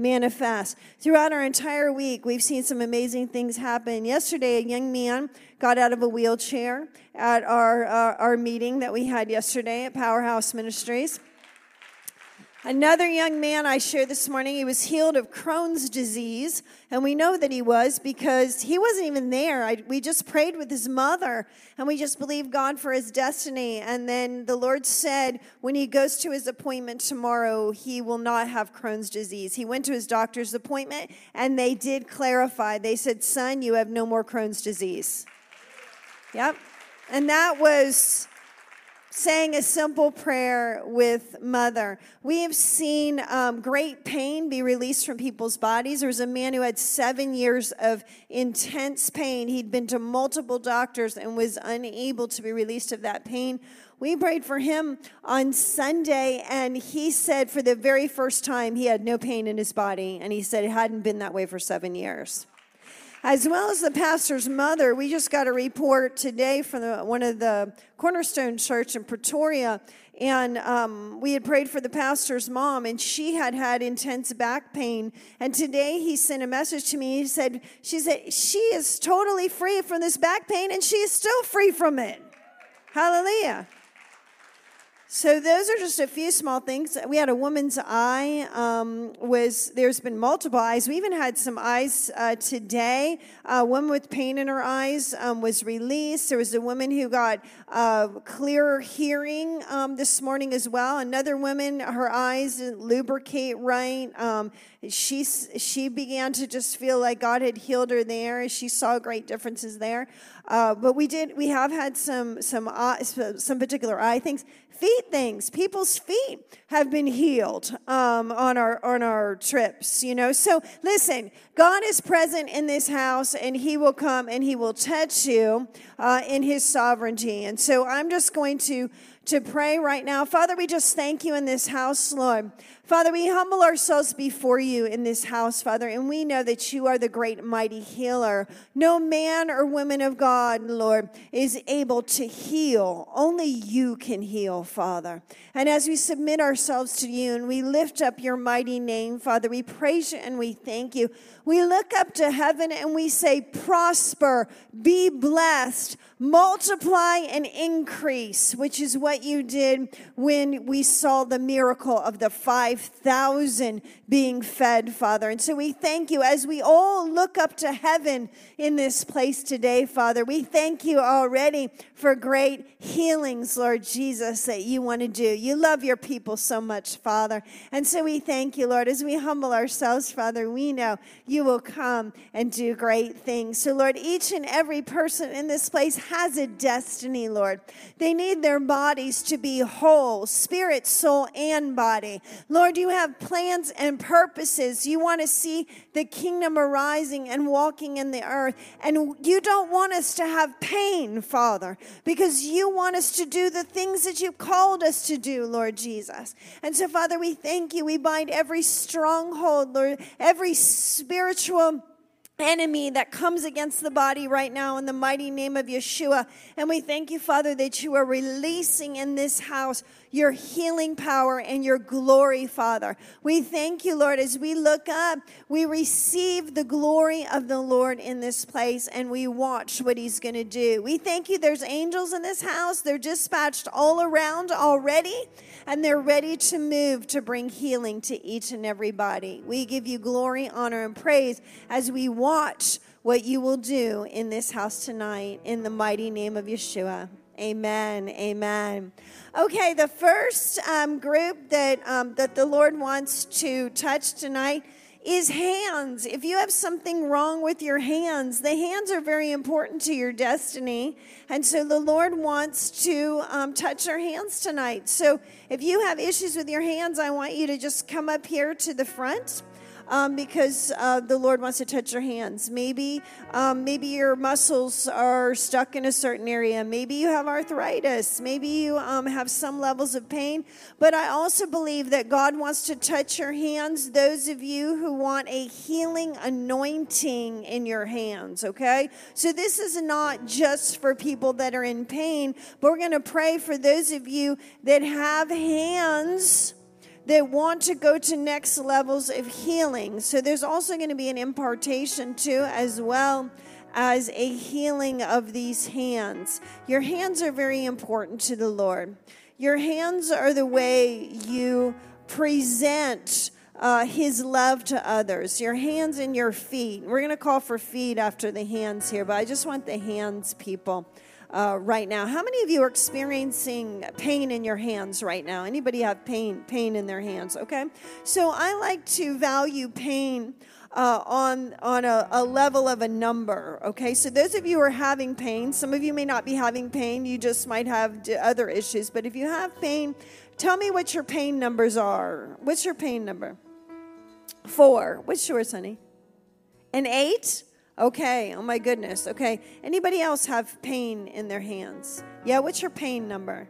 manifest. Throughout our entire week, we've seen some amazing things happen. Yesterday, a young man got out of a wheelchair at our, our, our meeting that we had yesterday at Powerhouse Ministries. Another young man I shared this morning, he was healed of Crohn's disease, and we know that he was because he wasn't even there. I, we just prayed with his mother, and we just believed God for his destiny, and then the Lord said when he goes to his appointment tomorrow, he will not have Crohn's disease. He went to his doctor's appointment, and they did clarify. They said, son, you have no more Crohn's disease. Yep, and that was saying a simple prayer with mother. We have seen um, great pain be released from people's bodies. There was a man who had seven years of intense pain. He'd been to multiple doctors and was unable to be released of that pain. We prayed for him on Sunday, and he said for the very first time he had no pain in his body, and he said it hadn't been that way for seven years. As well as the pastor's mother, we just got a report today from the, one of the Cornerstone Church in Pretoria, and um, we had prayed for the pastor's mom, and she had had intense back pain. And today he sent a message to me. He said, she said, she is totally free from this back pain, and she is still free from it. Hallelujah. So those are just a few small things. We had a woman's eye. Um, was there's been multiple eyes. We even had some eyes uh, today. A woman with pain in her eyes um, was released. There was a woman who got uh, clearer hearing um, this morning as well. Another woman, her eyes didn't lubricate right. Um, she she began to just feel like God had healed her there. She saw great differences there. Uh, but we did. We have had some some eye, some particular eye things. Feet things, people's feet have been healed um, on our on our trips, you know. So listen, God is present in this house, and He will come and He will touch you uh, in His sovereignty. And so I'm just going to to pray right now. Father, we just thank you in this house, Lord. Father, we humble ourselves before you in this house, Father, and we know that you are the great mighty healer. No man or woman of God, Lord, is able to heal. Only you can heal, Father. And as we submit ourselves to you and we lift up your mighty name, Father, we praise you and we thank you. We look up to heaven and we say, prosper, be blessed, multiply and increase, which is what you did when we saw the miracle of the five thousand being fed, Father. And so we thank you as we all look up to heaven in this place today, Father. We thank you already for great healings, Lord Jesus, that you want to do. You love your people so much, Father. And so we thank you, Lord. As we humble ourselves, Father, we know you will come and do great things. So, Lord, each and every person in this place has a destiny, Lord. They need their body. Bodies to be whole, spirit, soul, and body. Lord, you have plans and purposes. You want to see the kingdom arising and walking in the earth. And you don't want us to have pain, Father, because you want us to do the things that you called us to do, Lord Jesus. And so, Father, we thank you. We bind every stronghold, Lord, every spiritual enemy that comes against the body right now in the mighty name of Yeshua. And we thank you, Father, that you are releasing in this house your healing power and your glory, Father. We thank you, Lord, as we look up, we receive the glory of the Lord in this place, and we watch what he's going to do. We thank you there's angels in this house. They're dispatched all around already, and they're ready to move to bring healing to each and every body. We give you glory, honor, and praise as we watch what you will do in this house tonight in the mighty name of Yeshua. Amen. Amen. Okay, the first um, group that um, that the Lord wants to touch tonight is hands. If you have something wrong with your hands, the hands are very important to your destiny. And so the Lord wants to um, touch our hands tonight. So if you have issues with your hands, I want you to just come up here to the front. Um, because uh, the Lord wants to touch your hands. Maybe um, maybe your muscles are stuck in a certain area. Maybe you have arthritis. Maybe you um, have some levels of pain. But I also believe that God wants to touch your hands, those of you who want a healing anointing in your hands, okay? So this is not just for people that are in pain, but we're going to pray for those of you that have hands that want to go to next levels of healing. So there's also going to be an impartation too, as well as a healing of these hands. Your hands are very important to the Lord. Your hands are the way you present Uh, his love to others, your hands and your feet. We're going to call for feet after the hands here, but I just want the hands people uh, right now. How many of you are experiencing pain in your hands right now? Anybody have pain, pain in their hands? Okay. So I like to value pain Uh, on on a, a level of a number, okay? So those of you who are having pain, some of you may not be having pain, you just might have d- other issues, but if you have pain, tell me what your pain numbers are. What's your pain number? Four. What's yours, honey? An eight? Okay, oh my goodness, okay. Anybody else have pain in their hands? Yeah, what's your pain number?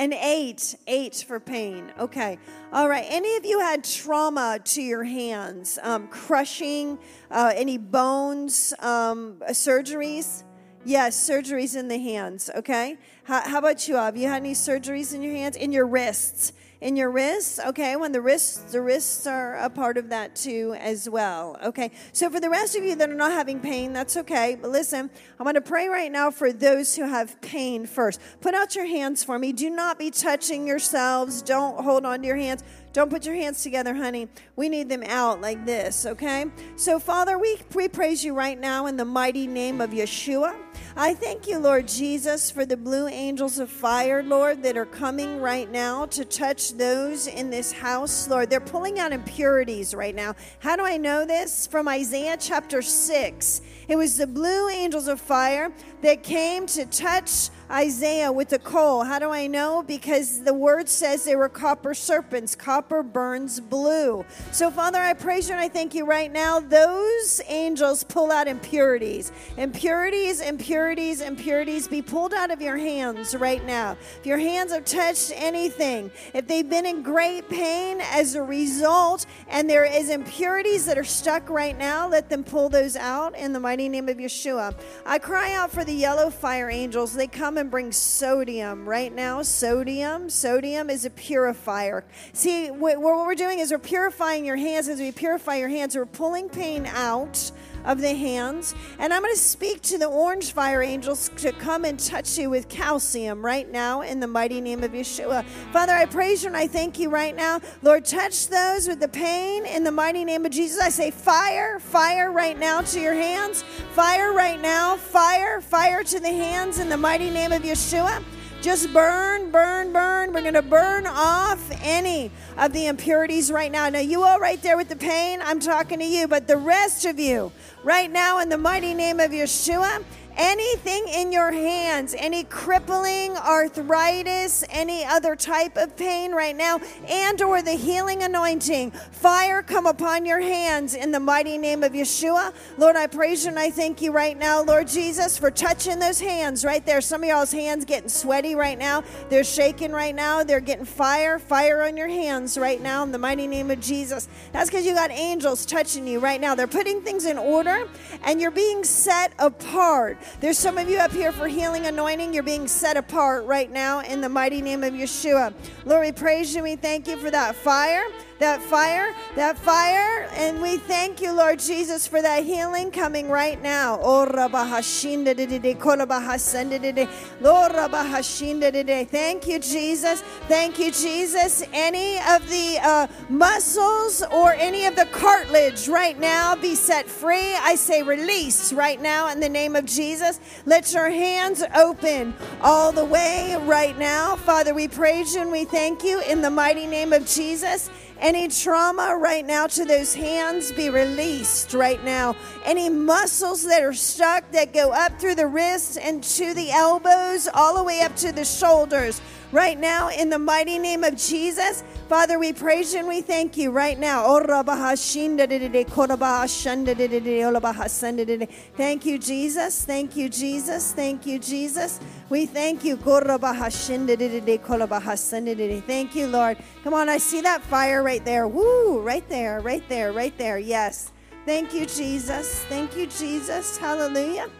An eight, eight for pain. Okay. All right. Any of you had trauma to your hands, um, crushing, uh, any bones, um, surgeries? Yes, surgeries in the hands. Okay. How, how about you? Have you had any surgeries in your hands, in your wrists? In your wrists, okay, when the wrists, the wrists are a part of that too as well, okay? So for the rest of you that are not having pain, that's okay. But listen, I'm going to pray right now for those who have pain first. Put out your hands for me. Do not be touching yourselves. Don't hold on to your hands. Don't put your hands together, honey. We need them out like this, okay? So, Father, we, we praise you right now in the mighty name of Yeshua. I thank you, Lord Jesus, for the blue angels of fire, Lord, that are coming right now to touch those in this house, Lord. They're pulling out impurities right now. How do I know this? From Isaiah chapter six. It was the blue angels of fire that came to touch Isaiah with the coal. How do I know? Because the word says they were copper serpents. Copper burns blue. So, Father, I praise you and I thank you right now. Those angels pull out impurities. Impurities, impurities, impurities be pulled out of your hands right now. If your hands have touched anything, if they've been in great pain as a result and there is impurities that are stuck right now, let them pull those out in the mighty name of Yeshua. I cry out for the yellow fire angels. They come and bring sodium right now. Sodium. Sodium is a purifier. See, what we're doing is we're purifying your hands. As we purify your hands, we're pulling pain out of the hands. And I'm going to speak to the orange fire angels to come and touch you with calcium right now in the mighty name of Yeshua. Father, I praise you and I thank you right now. Lord, touch those with the pain in the mighty name of Jesus. I say fire, fire right now to your hands. Fire right now. Fire, fire to the hands in the mighty name of Yeshua. Just burn, burn, burn. We're going to burn off any of the impurities right now. Now, you all right there with the pain, I'm talking to you, but the rest of you right now in the mighty name of Yeshua, anything in your hands, any crippling arthritis, any other type of pain right now, and or the healing anointing, fire come upon your hands in the mighty name of Yeshua. Lord, I praise you and I thank you right now, Lord Jesus, for touching those hands right there. Some of y'all's hands getting sweaty right now. They're shaking right now. They're getting fire, fire on your hands right now in the mighty name of Jesus. That's because you got angels touching you right now. They're putting things in order and you're being set apart. There's some of you up here for healing anointing. You're being set apart right now in the mighty name of Yeshua. Lord, we praise you. We thank you for that fire, that fire, that fire. And we thank you, Lord Jesus, for that healing coming right now. Thank you, Jesus. Thank you, Jesus. Any of the uh, muscles or any of the cartilage right now be set free. I say release right now in the name of Jesus. Jesus, let your hands open all the way right now. Father, we praise you and we thank you in the mighty name of Jesus. Any trauma right now to those hands be released right now. Any muscles that are stuck that go up through the wrists and to the elbows, all the way up to the shoulders. Right now, in the mighty name of Jesus, Father, we praise you and we thank you right now. Thank you, Jesus. Thank you, Jesus. Thank you, Jesus. We thank you. Thank you, Lord. Come on, I see that fire right there. Woo, right there, right there, right there. Yes. Thank you, Jesus. Thank you, Jesus. Hallelujah.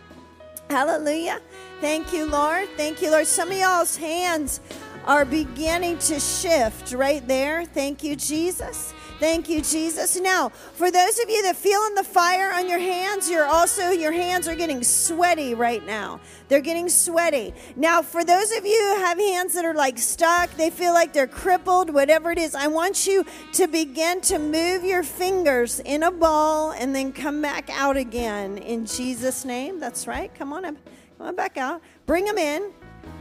Hallelujah. Thank you, Lord. Thank you, Lord. Some of y'all's hands are beginning to shift right there. Thank you, Jesus. Thank you, Jesus. Now, for those of you that feeling the fire on your hands, you're also, your hands are getting sweaty right now. They're getting sweaty. Now, for those of you who have hands that are like stuck, they feel like they're crippled, whatever it is, I want you to begin to move your fingers in a ball and then come back out again in Jesus' name. That's right. Come on, come on back out. Bring them in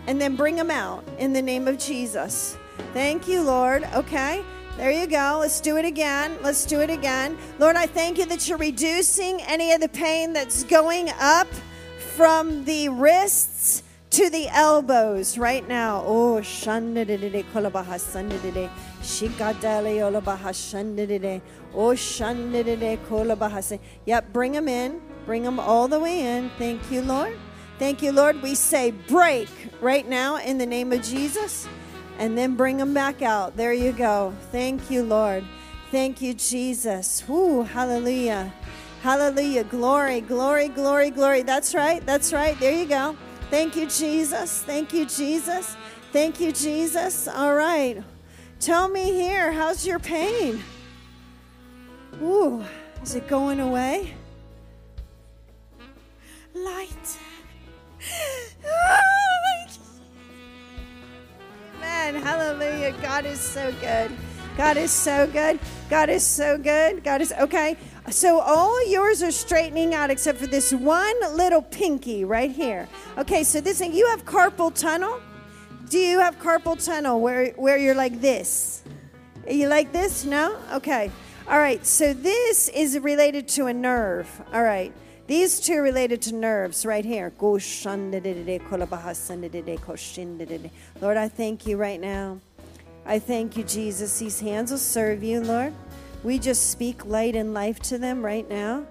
and then bring them out in the name of Jesus. Thank you, Lord. Okay. There you go. Let's do it again. Let's do it again. Lord, I thank you that you're reducing any of the pain that's going up from the wrists to the elbows right now. Oh, shandadidide kolabaha sandadide. Shikadale olabaha shandadide. Oh, shandadide kolabaha sandadide. Yep, bring them in. Bring them all the way in. Thank you, Lord. Thank you, Lord. We say break right now in the name of Jesus. and then bring them back out. There you go. Thank you, Lord. Thank you, Jesus. Woo, hallelujah. Hallelujah. Glory, glory, glory, glory. That's right. That's right. There you go. Thank you, Jesus. Thank you, Jesus. Thank you, Jesus. All right. Tell me here, how's your pain? Ooh, is it going away? Light. Man, hallelujah. God is so good. God is so good. God is so good. God is okay. So all yours are straightening out except for this one little pinky right here. Okay, so this thing, you have carpal tunnel. Do you have carpal tunnel where, where you're like this? Are you like this? No? Okay. All right, so this is related to a nerve. All right. These two are related to nerves right here. Lord, I thank you right now. I thank you, Jesus. These hands will serve you, Lord. We just speak light and life to them right now.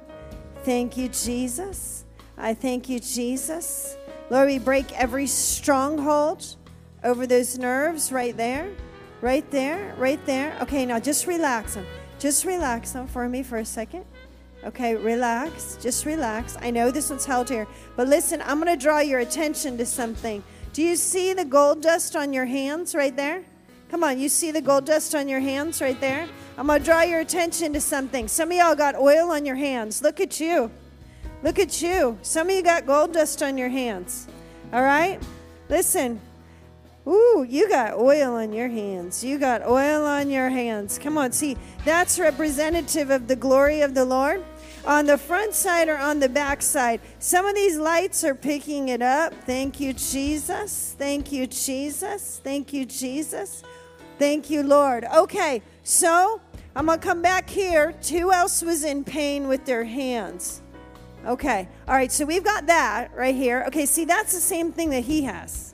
Thank you, Jesus. I thank you, Jesus. Lord, we break every stronghold over those nerves right there, right there, right there. Okay, now just relax them. Just relax them for me for a second. Okay, relax. Just relax. I know this one's held here, but listen, I'm going to draw your attention to something. Do you see the gold dust on your hands right there? Come on, you see the gold dust on your hands right there? I'm going to draw your attention to something. Some of y'all got oil on your hands. Look at you. Look at you. Some of you got gold dust on your hands. All right? Listen. Ooh, you got oil on your hands. You got oil on your hands. Come on, see, that's representative of the glory of the Lord. On the front side or on the back side, some of these lights are picking it up. Thank you, Jesus. Thank you, Jesus. Thank you, Jesus. Thank you, Lord. Okay, so I'm going to come back here. Who else was in pain with their hands? Okay, all right, so we've got that right here. Okay, see, that's the same thing that he has.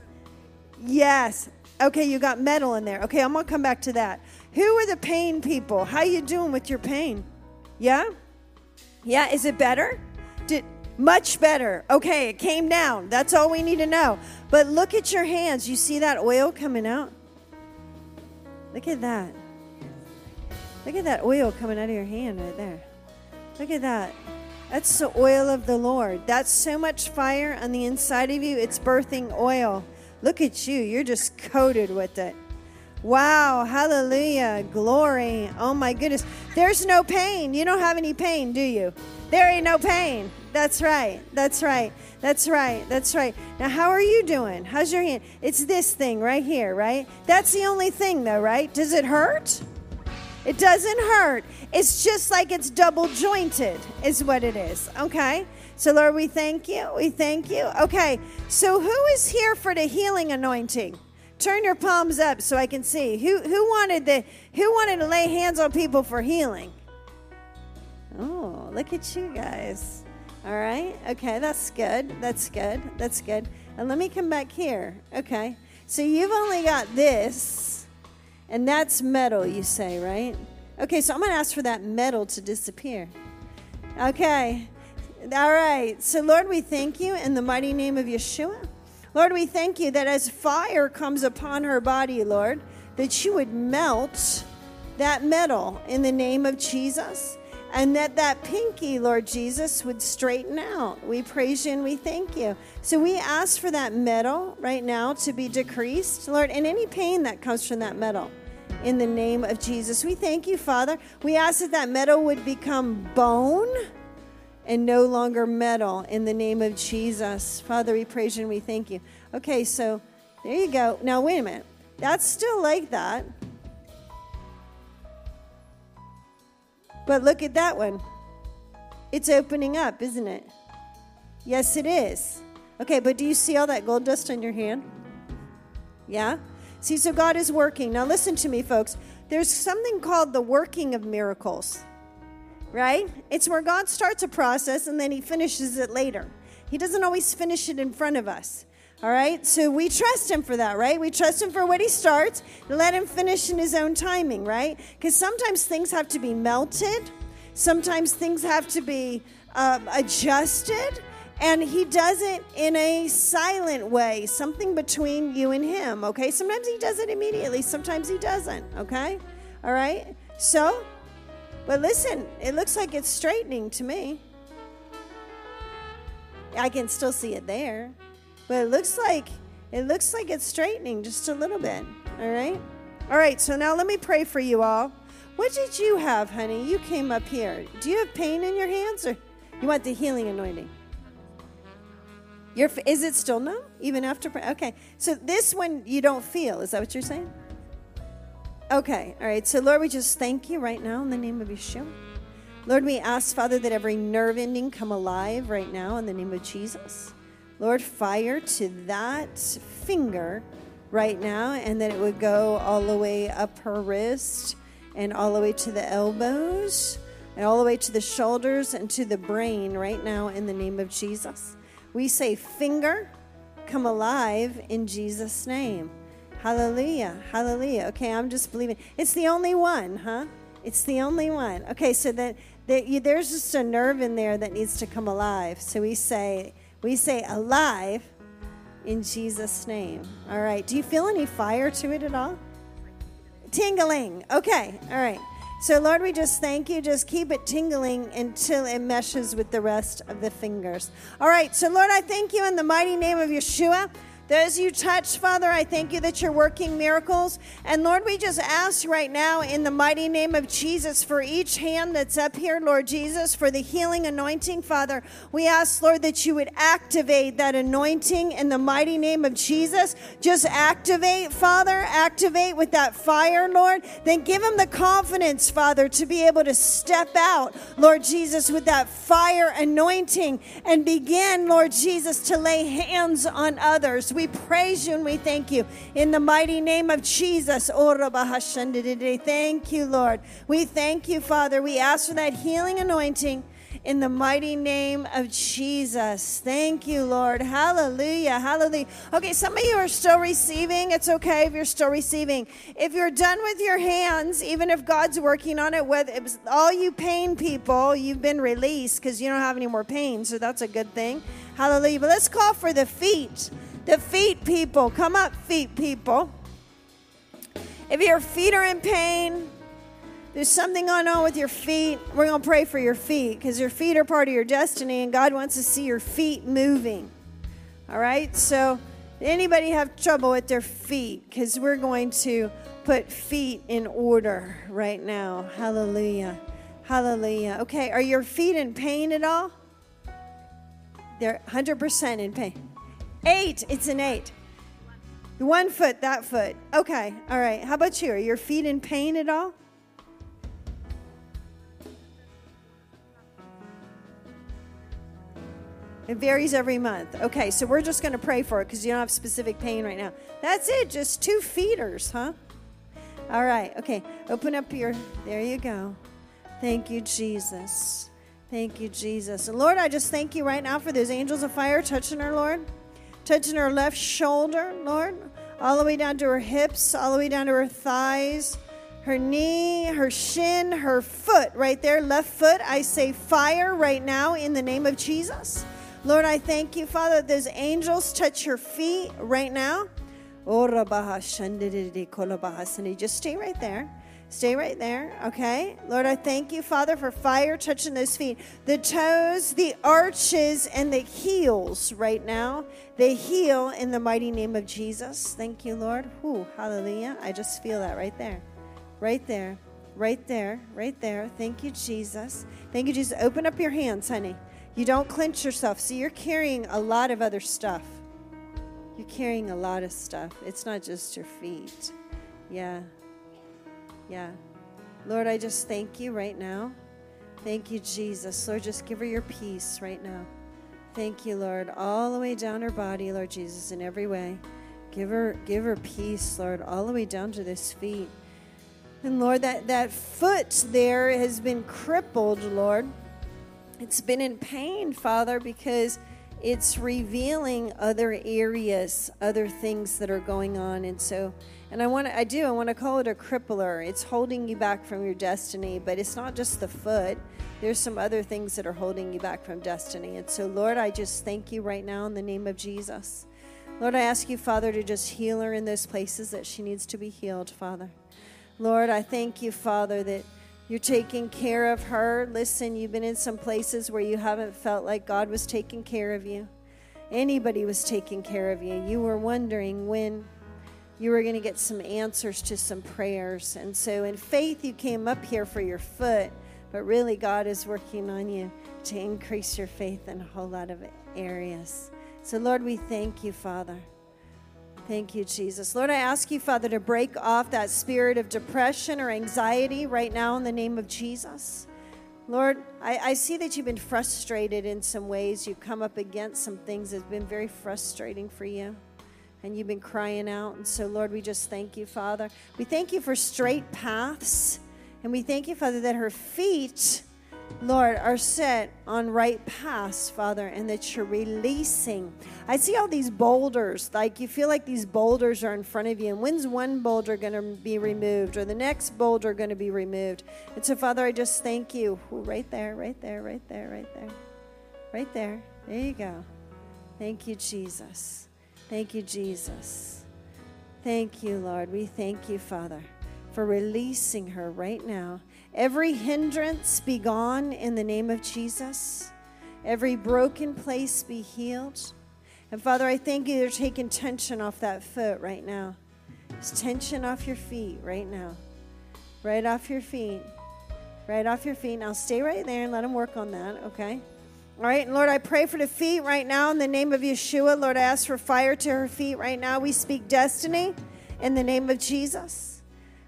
Yes. Okay, you got metal in there. Okay, I'm going to come back to that. Who are the pain people? How you doing with your pain? Yeah? Yeah, is it better? Did much better. Okay, it came down. That's all we need to know. But look at your hands. You see that oil coming out? Look at that. Look at that oil coming out of your hand right there. Look at that. That's the oil of the Lord. That's so much fire on the inside of you. It's birthing oil. Look at you. You're just coated with it. Wow. Hallelujah. Glory. Oh, my goodness. There's no pain. You don't have any pain, do you? There ain't no pain. That's right. That's right. That's right. That's right. Now, how are you doing? How's your hand? It's this thing right here, right? That's the only thing, though, right? Does it hurt? It doesn't hurt. It's just like it's double jointed is what it is. Okay. So, Lord, we thank you. We thank you. Okay, so who is here for the healing anointing? Turn your palms up so I can see. Who who wanted the who wanted to lay hands on people for healing? Oh, look at you guys. All right. Okay, that's good. That's good. That's good. And let me come back here. Okay. So you've only got this, and that's metal, you say, right? Okay, so I'm going to ask for that metal to disappear. Okay. All right. So, Lord, we thank you in the mighty name of Yeshua. Lord, we thank you that as fire comes upon her body, Lord, that you would melt that metal in the name of Jesus, and that that pinky, Lord Jesus, would straighten out. We praise you and we thank you. So we ask for that metal right now to be decreased, Lord, and any pain that comes from that metal. In the name of Jesus, we thank you, Father. We ask that that metal would become bone and no longer metal in the name of Jesus. Father, we praise you and we thank you. Okay, so there you go. Now, wait a minute. That's still like that. But look at that one. It's opening up, isn't it? Yes, it is. Okay, but do you see all that gold dust on your hand? Yeah? See, so God is working. Now, listen to me, folks. There's something called the working of miracles. Right? It's where God starts a process and then he finishes it later. He doesn't always finish it in front of us. All right? So we trust him for that, right? We trust him for what he starts and let him finish in his own timing, right? Because sometimes things have to be melted. Sometimes things have to be um, adjusted. And he does it in a silent way, something between you and him, okay? Sometimes he does it immediately. Sometimes he doesn't, okay? All right? So, but listen, it looks like it's straightening to me. I can still see it there. But it looks like it looks like it's straightening just a little bit, all right? All right, so now let me pray for you all. What did you have, honey? You came up here. Do you have pain in your hands, or you want the healing anointing? Your, is it still numb, even after? Okay, so this one you don't feel. Is that what you're saying? Okay, all right. So, Lord, we just thank you right now in the name of Yeshua. Lord, we ask, Father, that every nerve ending come alive right now in the name of Jesus. Lord, fire to that finger right now, and that it would go all the way up her wrist and all the way to the elbows and all the way to the shoulders and to the brain right now in the name of Jesus. We say, finger, come alive in Jesus' name. Hallelujah, hallelujah. Okay, I'm just believing. It's the only one, huh? It's the only one. Okay, so that, that you, there's just a nerve in there that needs to come alive. So we say, we say alive in Jesus' name. All right, do you feel any fire to it at all? Tingling. Okay, all right. So, Lord, we just thank you. Just keep it tingling until it meshes with the rest of the fingers. All right. So, Lord, I thank you in the mighty name of Yeshua. Those you touch, Father, I thank you that you're working miracles. And, Lord, we just ask right now in the mighty name of Jesus for each hand that's up here, Lord Jesus, for the healing anointing, Father. We ask, Lord, that you would activate that anointing in the mighty name of Jesus. Just activate, Father, activate with that fire, Lord. Then give them the confidence, Father, to be able to step out, Lord Jesus, with that fire anointing and begin, Lord Jesus, to lay hands on others. We We praise you and we thank you in the mighty name of Jesus. Thank you, Lord. We thank you, Father. We ask for that healing anointing in the mighty name of Jesus. Thank you, Lord. Hallelujah. Hallelujah. Okay, some of you are still receiving. It's okay if you're still receiving. If you're done with your hands, even if God's working on it, whether it was all you pain people, you've been released because you don't have any more pain, so that's a good thing. Hallelujah. But let's call for the feet. The feet people, come up, feet people. If your feet are in pain, there's something going on with your feet. We're going to pray for your feet because your feet are part of your destiny and God wants to see your feet moving. All right? So anybody have trouble with their feet? Because we're going to put feet in order right now. Hallelujah. Hallelujah. Okay, are your feet in pain at all? They're one hundred percent in pain. Eight. It's an eight. One foot, that foot. Okay. All right. How about you? Are your feet in pain at all? It varies every month. Okay. So we're just going to pray for it because you don't have specific pain right now. That's it. Just two feeters, huh? All right. Okay. Open up your, there you go. Thank you, Jesus. Thank you, Jesus. And Lord, I just thank you right now for those angels of fire touching our Lord. Touching her left shoulder, Lord, all the way down to her hips, all the way down to her thighs, her knee, her shin, her foot right there, left foot. I say fire right now in the name of Jesus. Lord, I thank you, Father, that those angels touch her feet right now. Just stay right there. Stay right there, okay? Lord, I thank you, Father, for fire touching those feet. The toes, the arches, and the heels right now. They heal in the mighty name of Jesus. Thank you, Lord. Ooh, hallelujah. I just feel that right there. Right there. Right there. Right there. Thank you, Jesus. Thank you, Jesus. Open up your hands, honey. You don't clench yourself. See, you're carrying a lot of other stuff. You're carrying a lot of stuff. It's not just your feet. Yeah. Yeah. Lord, I just thank you right now. Thank you, Jesus. Lord, just give her your peace right now. Thank you, Lord, all the way down her body, Lord Jesus, in every way. Give her give her peace, Lord, all the way down to those feet. And, Lord, that, that foot there has been crippled, Lord. It's been in pain, Father, because it's revealing other areas, other things that are going on. And so, and I want to, I do, I want to call it a crippler. It's holding you back from your destiny, but it's not just the foot. There's some other things that are holding you back from destiny. And so, Lord, I just thank you right now in the name of Jesus. Lord, I ask you, Father, to just heal her in those places that she needs to be healed, Father. Lord, I thank you, Father, that you're taking care of her. Listen, you've been in some places where you haven't felt like God was taking care of you. Anybody was taking care of you. You were wondering when you were going to get some answers to some prayers. And so in faith, you came up here for your foot, but really God is working on you to increase your faith in a whole lot of areas. So, Lord, we thank you, Father. Thank you, Jesus. Lord, I ask you, Father, to break off that spirit of depression or anxiety right now in the name of Jesus. Lord, I, I see that you've been frustrated in some ways. You've come up against some things that's been very frustrating for you, and you've been crying out. And so, Lord, we just thank you, Father. We thank you for straight paths, and we thank you, Father, that her feet, Lord, are set on right paths, Father, and that you're releasing. I see all these boulders, like you feel like these boulders are in front of you, and when's one boulder going to be removed or the next boulder going to be removed? And so, Father, I just thank you. Ooh, right there, right there, right there, right there, right there. There you go. Thank you, Jesus. Thank you, Jesus. Thank you, Lord. We thank you, Father, for releasing her right now. Every hindrance be gone in the name of Jesus. Every broken place be healed. And Father, I thank you, you're taking tension off that foot right now. It's tension off your feet right now. Right off your feet. Right off your feet. Now stay right there and let him work on that, okay? All right, and Lord, I pray for the feet right now in the name of Yeshua. Lord, I ask for fire to her feet right now. We speak destiny in the name of Jesus.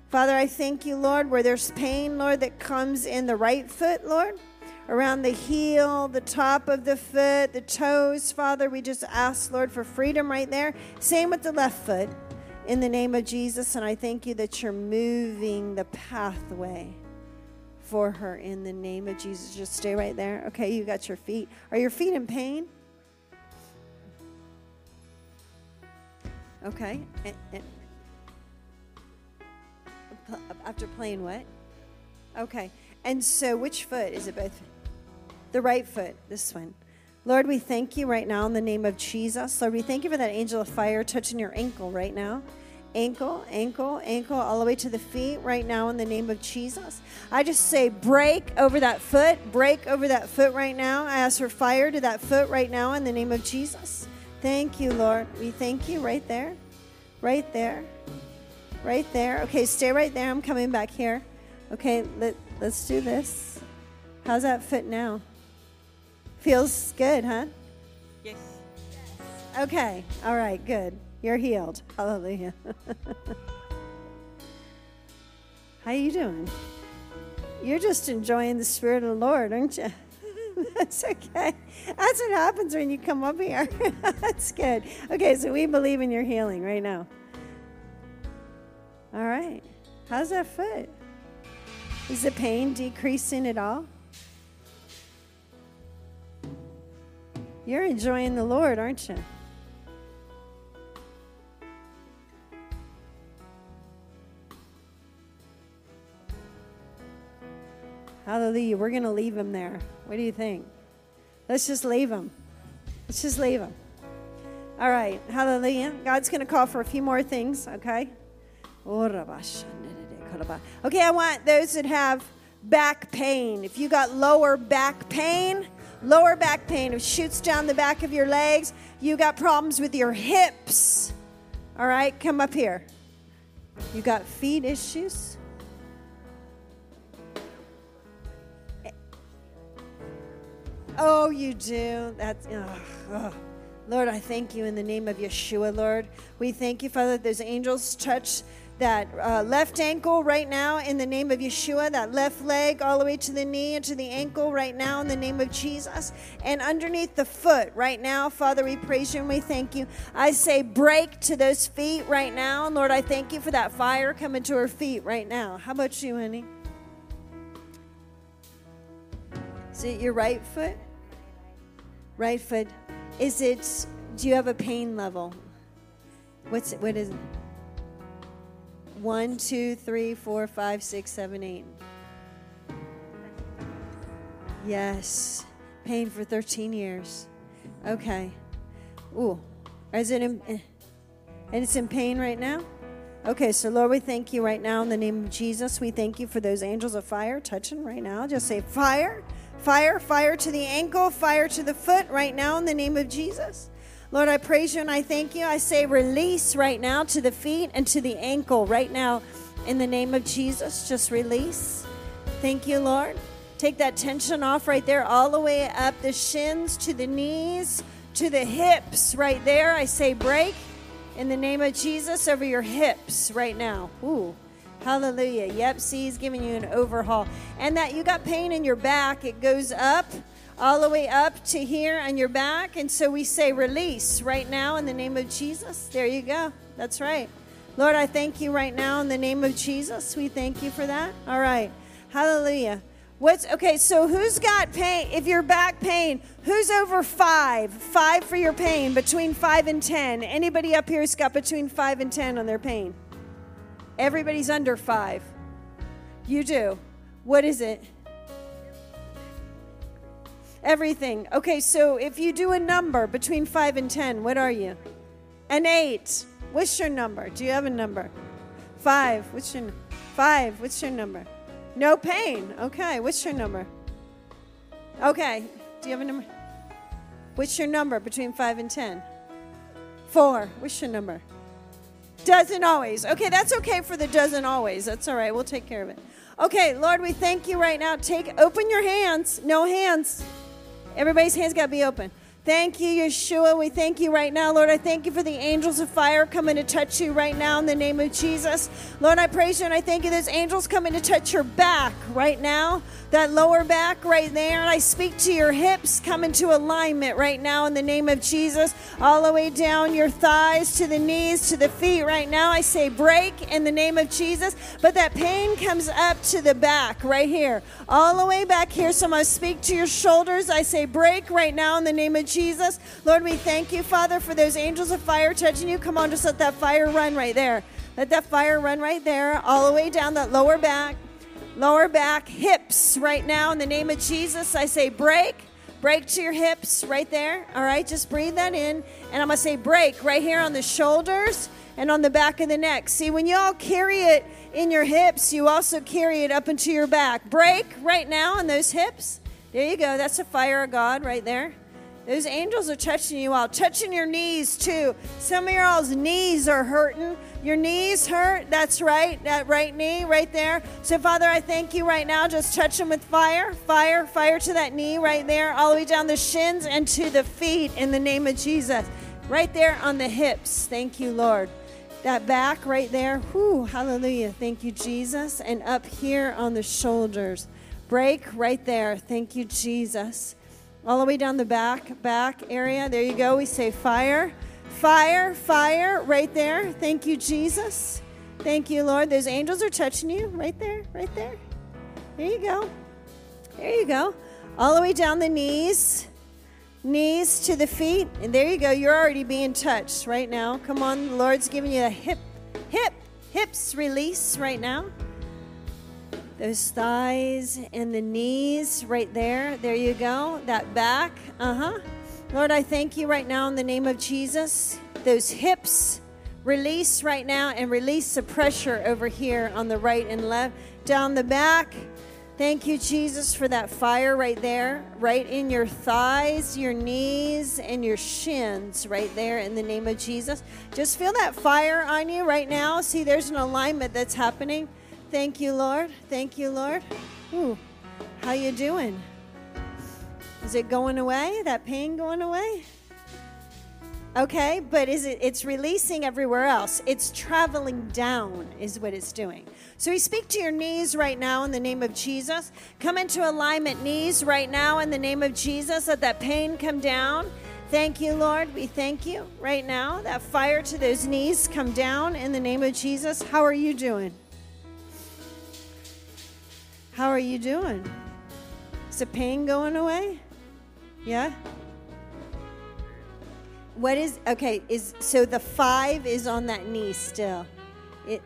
Father, I thank you, Lord, where there's pain, Lord, that comes in the right foot, Lord, around the heel, the top of the foot, the toes. Father, we just ask, Lord, for freedom right there. Same with the left foot in the name of Jesus. And I thank you that you're moving the pathway for her in the name of Jesus. Just stay right there. Okay, you got your feet. Are your feet in pain? Okay. And, and after playing what? Okay. And so which foot? Is it both? The right foot. This one. Lord, we thank you right now in the name of Jesus. Lord, we thank you for that angel of fire touching your ankle right now. Ankle, ankle, ankle, all the way to the feet right now in the name of Jesus. I just say break over that foot. Break over that foot right now. I ask for fire to that foot right now in the name of Jesus. Thank you, Lord. We thank you right there. Right there. Right there. Okay, stay right there. I'm coming back here. Okay, let, let's do this. How's that foot now? Feels good, huh? Yes. Okay, all right, good. You're healed. Hallelujah. How you doing? You're just enjoying the Spirit of the Lord, aren't you? That's okay. That's what happens when you come up here. That's good. Okay, so we believe in your healing right now. All right. How's that foot? Is the pain decreasing at all? You're enjoying the Lord, aren't you? Hallelujah. We're going to leave him there. What do you think? Let's just leave him. Let's just leave him. All right. Hallelujah. God's going to call for a few more things, okay? Okay, I want those that have back pain. If you got lower back pain, lower back pain, it shoots down the back of your legs. You got problems with your hips. All right, come up here. You got feet issues. Oh, you do. That's ugh, ugh. Lord, I thank you in the name of Yeshua, Lord. We thank you, Father, that those angels touch that uh, left ankle right now in the name of Yeshua, that left leg all the way to the knee and to the ankle right now in the name of Jesus. And underneath the foot right now, Father, we praise you and we thank you. I say break to those feet right now. Lord, I thank you for that fire coming to her feet right now. How about you, honey? Is it your right foot? Right foot. Is it, do you have a pain level? What's it, what is it? One, two, three, four, five, six, seven, eight. Yes. Pain for thirteen years. Okay. Ooh. Is it in, and it's in pain right now? Okay, so Lord, we thank you right now in the name of Jesus. We thank you for those angels of fire touching right now. Just say fire, fire, fire to the ankle, fire to the foot right now in the name of Jesus. Lord, I praise you and I thank you. I say release right now to the feet and to the ankle right now in the name of Jesus. Just release. Thank you, Lord. Take that tension off right there, all the way up the shins to the knees, to the hips right there. I say break in the name of Jesus over your hips right now. Ooh, hallelujah. Yep, see, he's giving you an overhaul. And that you got pain in your back. It goes up, all the way up to here on your back. And so we say release right now in the name of Jesus. There you go. That's right. Lord, I thank you right now in the name of Jesus. We thank you for that. All right. Hallelujah. What's okay? So who's got pain? If you're back pain, who's over five? Five for your pain, between five and ten. Anybody up here who's got between five and ten on their pain? Everybody's under five. You do. What is it? Everything. Okay, so if you do a number between five and ten, what are you? An eight. What's your number? Do you have a number? Five. What's your five? What's your number? No pain. Okay. What's your number? Okay. Do you have a number? What's your number between five and ten? Four. What's your number? Doesn't always. Okay. That's okay for the doesn't always. That's all right. We'll take care of it. Okay. Lord, we thank you right now. Take, open your hands. No hands. Everybody's hands got to be open. Thank you, Yeshua. We thank you right now, Lord. I thank you for the angels of fire coming to touch you right now in the name of Jesus. Lord, I praise you and I thank you. Those angels coming to touch your back right now, that lower back right there. And I speak to your hips come into alignment right now in the name of Jesus. All the way down your thighs to the knees to the feet right now. I say break in the name of Jesus. But that pain comes up to the back right here. All the way back here. So I speak to your shoulders. I say break right now in the name of Jesus. Jesus. Lord, we thank you, Father, for those angels of fire touching you. Come on, just let that fire run right there. Let that fire run right there, all the way down that lower back, lower back, hips right now. In the name of Jesus, I say break, break to your hips right there. All right, just breathe that in. And I'm going to say break right here on the shoulders and on the back of the neck. See, when you all carry it in your hips, you also carry it up into your back. Break right now on those hips. There you go. That's the fire of God right there. Those angels are touching you all, touching your knees too. Some of y'all's knees are hurting. Your knees hurt. That's right. That right knee right there. So, Father, I thank you right now. Just touch them with fire, fire, fire to that knee right there, all the way down the shins and to the feet in the name of Jesus. Right there on the hips. Thank you, Lord. That back right there. Whew, hallelujah. Thank you, Jesus. And up here on the shoulders. Break right there. Thank you, Jesus. All the way down the back, back area. There you go. We say fire, fire, fire right there. Thank you, Jesus. Thank you, Lord. Those angels are touching you right there, right there. There you go. There you go. All the way down the knees, knees to the feet. And there you go. You're already being touched right now. Come on. The Lord's giving you a hip, hip, hips release right now. Those thighs and the knees right there. There you go. That back. Uh-huh. Lord, I thank you right now in the name of Jesus. Those hips release right now and release the pressure over here on the right and left. Down the back. Thank you, Jesus, for that fire right there. Right in your thighs, your knees, and your shins right there in the name of Jesus. Just feel that fire on you right now. See, there's an alignment that's happening. Thank you, Lord. Thank you, Lord. Ooh, how you doing? Is it going away? That pain going away? Okay, but is it? It's releasing everywhere else. It's traveling down is what it's doing. So we speak to your knees right now in the name of Jesus. Come into alignment, knees right now in the name of Jesus. Let that pain come down. Thank you, Lord. We thank you right now. That fire to those knees come down in the name of Jesus. How are you doing? How are you doing? Is the pain going away? Yeah? What is, okay, is, so the five is on that knee still. It.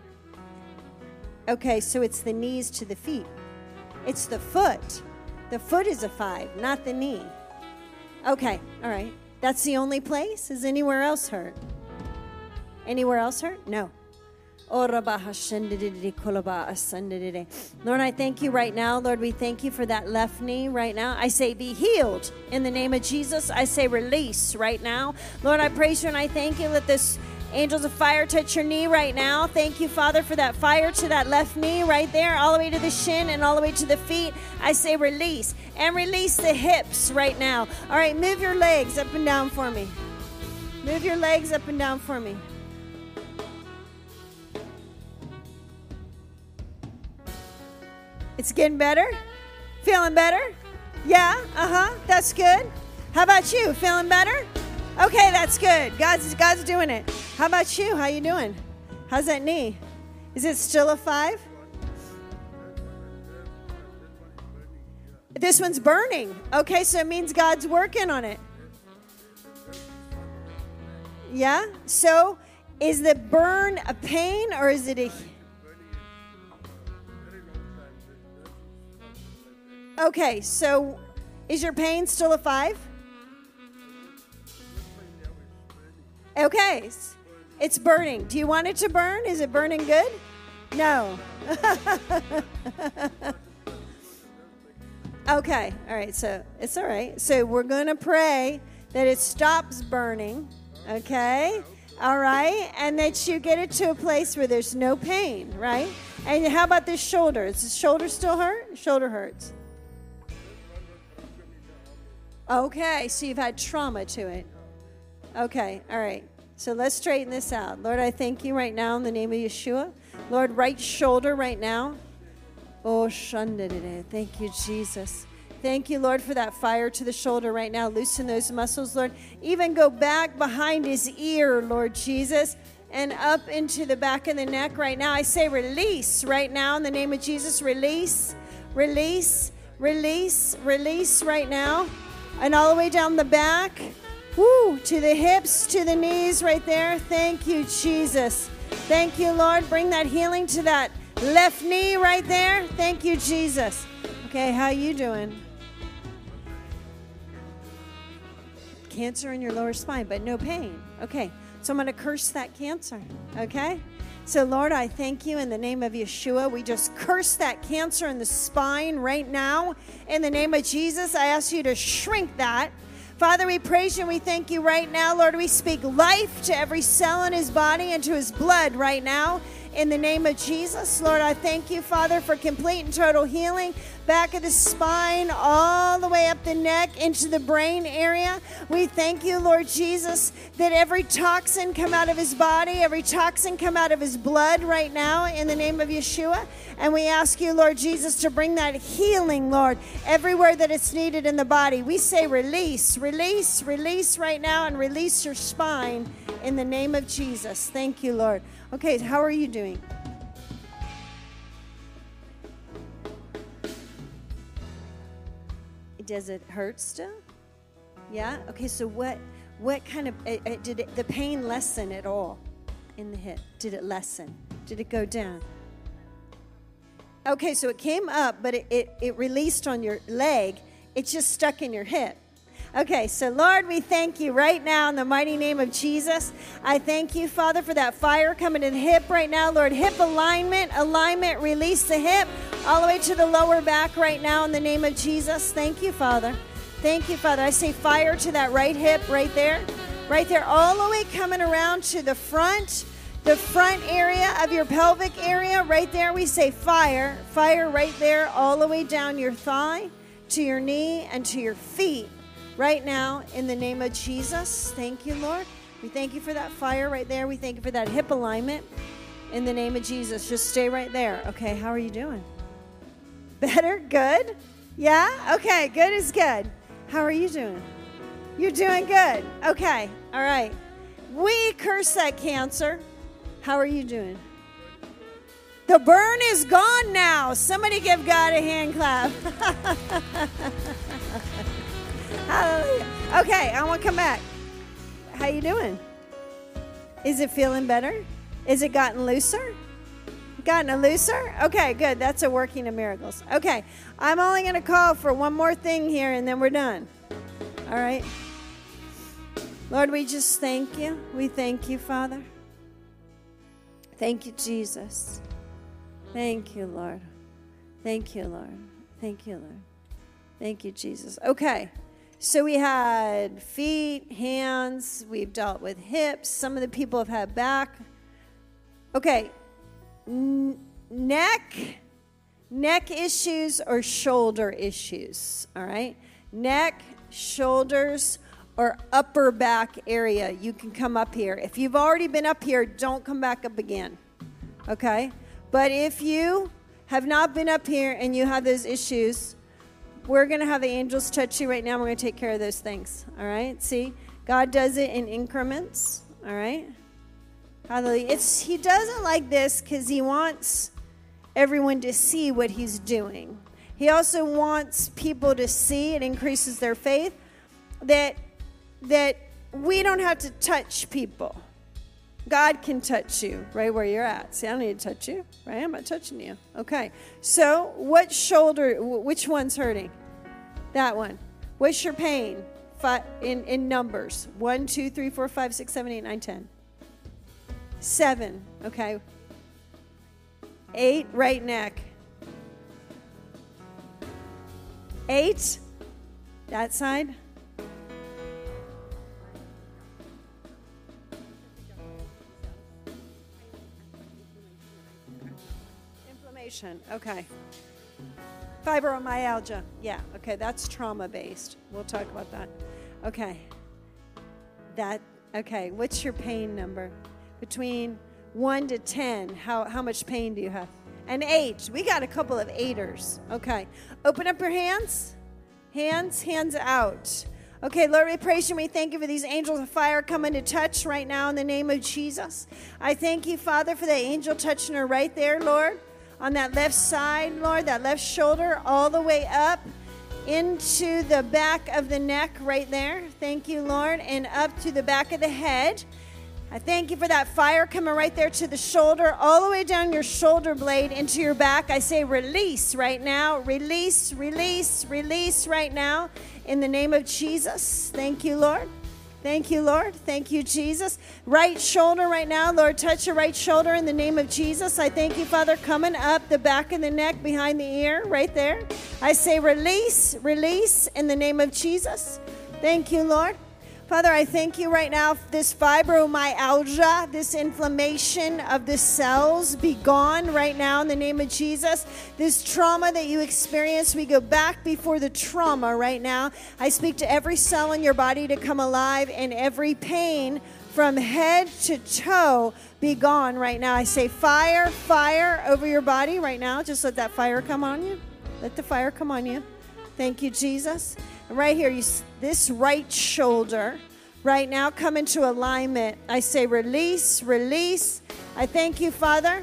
Okay, so it's the knees to the feet. It's the foot. The foot is a five, not the knee. Okay, all right. That's the only place? Is anywhere else hurt? Anywhere else hurt? No. Lord, I thank you right now. Lord, we thank you for that left knee right now. I say be healed in the name of Jesus. I say release right now. Lord, I praise you and I thank you. Let this angels of fire touch your knee right now. Thank you, Father, for that fire to that left knee right there, all the way to the shin and all the way to the feet. I say release and release the hips right now. All right, move your legs up and down for me. Move your legs up and down for me. It's getting better? Feeling better? Yeah, uh-huh, that's good. How about you? Feeling better? Okay, that's good. God's God's doing it. How about you? How you doing? How's that knee? Is it still a five? This one's burning. Okay, so it means God's working on it. Yeah? So is the burn a pain or is it a... Okay, so is your pain still a five? Okay, it's burning. Do you want it to burn? Is it burning good? No. Okay, all right, so it's all right. So we're going to pray that it stops burning, okay? All right, and that you get it to a place where there's no pain, right? And how about this shoulder? Is the shoulder still hurt? Shoulder hurts. Okay, so you've had trauma to it. Okay, all right. So let's straighten this out. Lord, I thank you right now in the name of Yeshua. Lord, right shoulder right now. Oh, Shandadere. Thank you, Jesus. Thank you, Lord, for that fire to the shoulder right now. Loosen those muscles, Lord. Even go back behind his ear, Lord Jesus, and up into the back of the neck right now. I say release right now in the name of Jesus. Release, release, release, release right now. And all the way down the back, woo, to the hips, to the knees right there. Thank you, Jesus. Thank you, Lord. Bring that healing to that left knee right there. Thank you, Jesus. Okay, how you doing? Cancer in your lower spine, but no pain. Okay, so I'm going to curse that cancer, okay? So, Lord, I thank you in the name of Yeshua. We just curse that cancer in the spine right now. In the name of Jesus, I ask you to shrink that. Father, we praise you and we thank you right now. Lord, we speak life to every cell in his body and to his blood right now. In the name of Jesus, Lord, I thank you, Father, for complete and total healing. Back of the spine, all the way up the neck, into the brain area. We thank you, Lord Jesus, that every toxin come out of his body, every toxin come out of his blood right now in the name of Yeshua. And we ask you, Lord Jesus, to bring that healing, Lord, everywhere that it's needed in the body. We say release, release, release right now and release your spine in the name of Jesus. Thank you, Lord. Okay, how are you doing? Does it hurt still? Yeah? Okay, so what what kind of, uh, uh, did it, the pain lessen at all in the hip? Did it lessen? Did it go down? Okay, so it came up, but it, it, it released on your leg. It just stuck in your hip. Okay, so Lord, we thank you right now in the mighty name of Jesus. I thank you, Father, for that fire coming to the hip right now. Lord, hip alignment, alignment, release the hip all the way to the lower back right now in the name of Jesus. Thank you, Father. Thank you, Father. I say fire to that right hip right there. Right there, all the way coming around to the front, the front area of your pelvic area. Right there, we say fire, fire right there all the way down your thigh to your knee and to your feet. Right now, in the name of Jesus, thank you, Lord. We thank you for that fire right there. We thank you for that hip alignment. In the name of Jesus, just stay right there. Okay, how are you doing? Better? Good? Yeah? Okay, good is good. How are you doing? You're doing good. Okay, all right. We curse that cancer. How are you doing? The burn is gone now. Somebody give God a hand clap. Hallelujah. Okay, I want to come back. how you doing? Is it feeling better? Is it gotten looser? Gotten a looser? Okay, good. That's a working of miracles. Okay, I'm only going to call for one more thing here, and then we're done. All right. Lord, we just thank you. We thank you, Father. Thank you, Jesus. Thank you, Lord. Thank you, Lord. Thank you, Lord. Thank you, Jesus. Okay, so we had feet, hands. We've dealt with hips. Some of the people have had back. Okay, N- neck, neck issues or shoulder issues, all right? Neck, shoulders, or upper back area. You can come up here. If you've already been up here, don't come back up again, okay? But if you have not been up here and you have those issues, we're going to have the angels touch you right now. We're going to take care of those things, all right? See, God does it in increments, all right? Hallelujah. It's, he doesn't like this because he wants everyone to see what he's doing. He also wants people to see, it increases their faith, that that we don't have to touch people. God can touch you right where you're at. See, I don't need to touch you, right? I'm not touching you. Okay. So what shoulder, which one's hurting? That one. What's your pain? Five, in, in numbers. One, two, three, four, five, six, seven, eight, nine, ten. Seven, okay. Eight, right neck. Eight, that side. Inflammation, okay. Fibromyalgia, yeah, okay, that's trauma-based. We'll talk about that. Okay, that, okay, what's your pain number? Between one to ten, how, how much pain do you have? An eight. We got a couple of eighters. Okay. Open up your hands. Hands, hands out. Okay, Lord, we praise you and we thank you for these angels of fire coming to touch right now in the name of Jesus. I thank you, Father, for the angel touching her right there, Lord, on that left side, Lord, that left shoulder all the way up into the back of the neck right there. Thank you, Lord, and up to the back of the head. I thank you for that fire coming right there to the shoulder, all the way down your shoulder blade into your back. I say release right now. Release, release, release right now in the name of Jesus. Thank you, Lord. Thank you, Lord. Thank you, Jesus. Right shoulder right now, Lord, touch your right shoulder in the name of Jesus. I thank you, Father, coming up the back of the neck, behind the ear, right there. I say release, release in the name of Jesus. Thank you, Lord. Father, I thank you right now. This fibromyalgia, this inflammation of the cells, be gone right now in the name of Jesus. This trauma that you experienced, we go back before the trauma right now. I speak to every cell in your body to come alive, and every pain from head to toe be gone right now. I say fire, fire over your body right now. Just let that fire come on you. Let the fire come on you. Thank you, Jesus. Right here, you, this right shoulder, right now, come into alignment. I say release, release. I thank you, Father,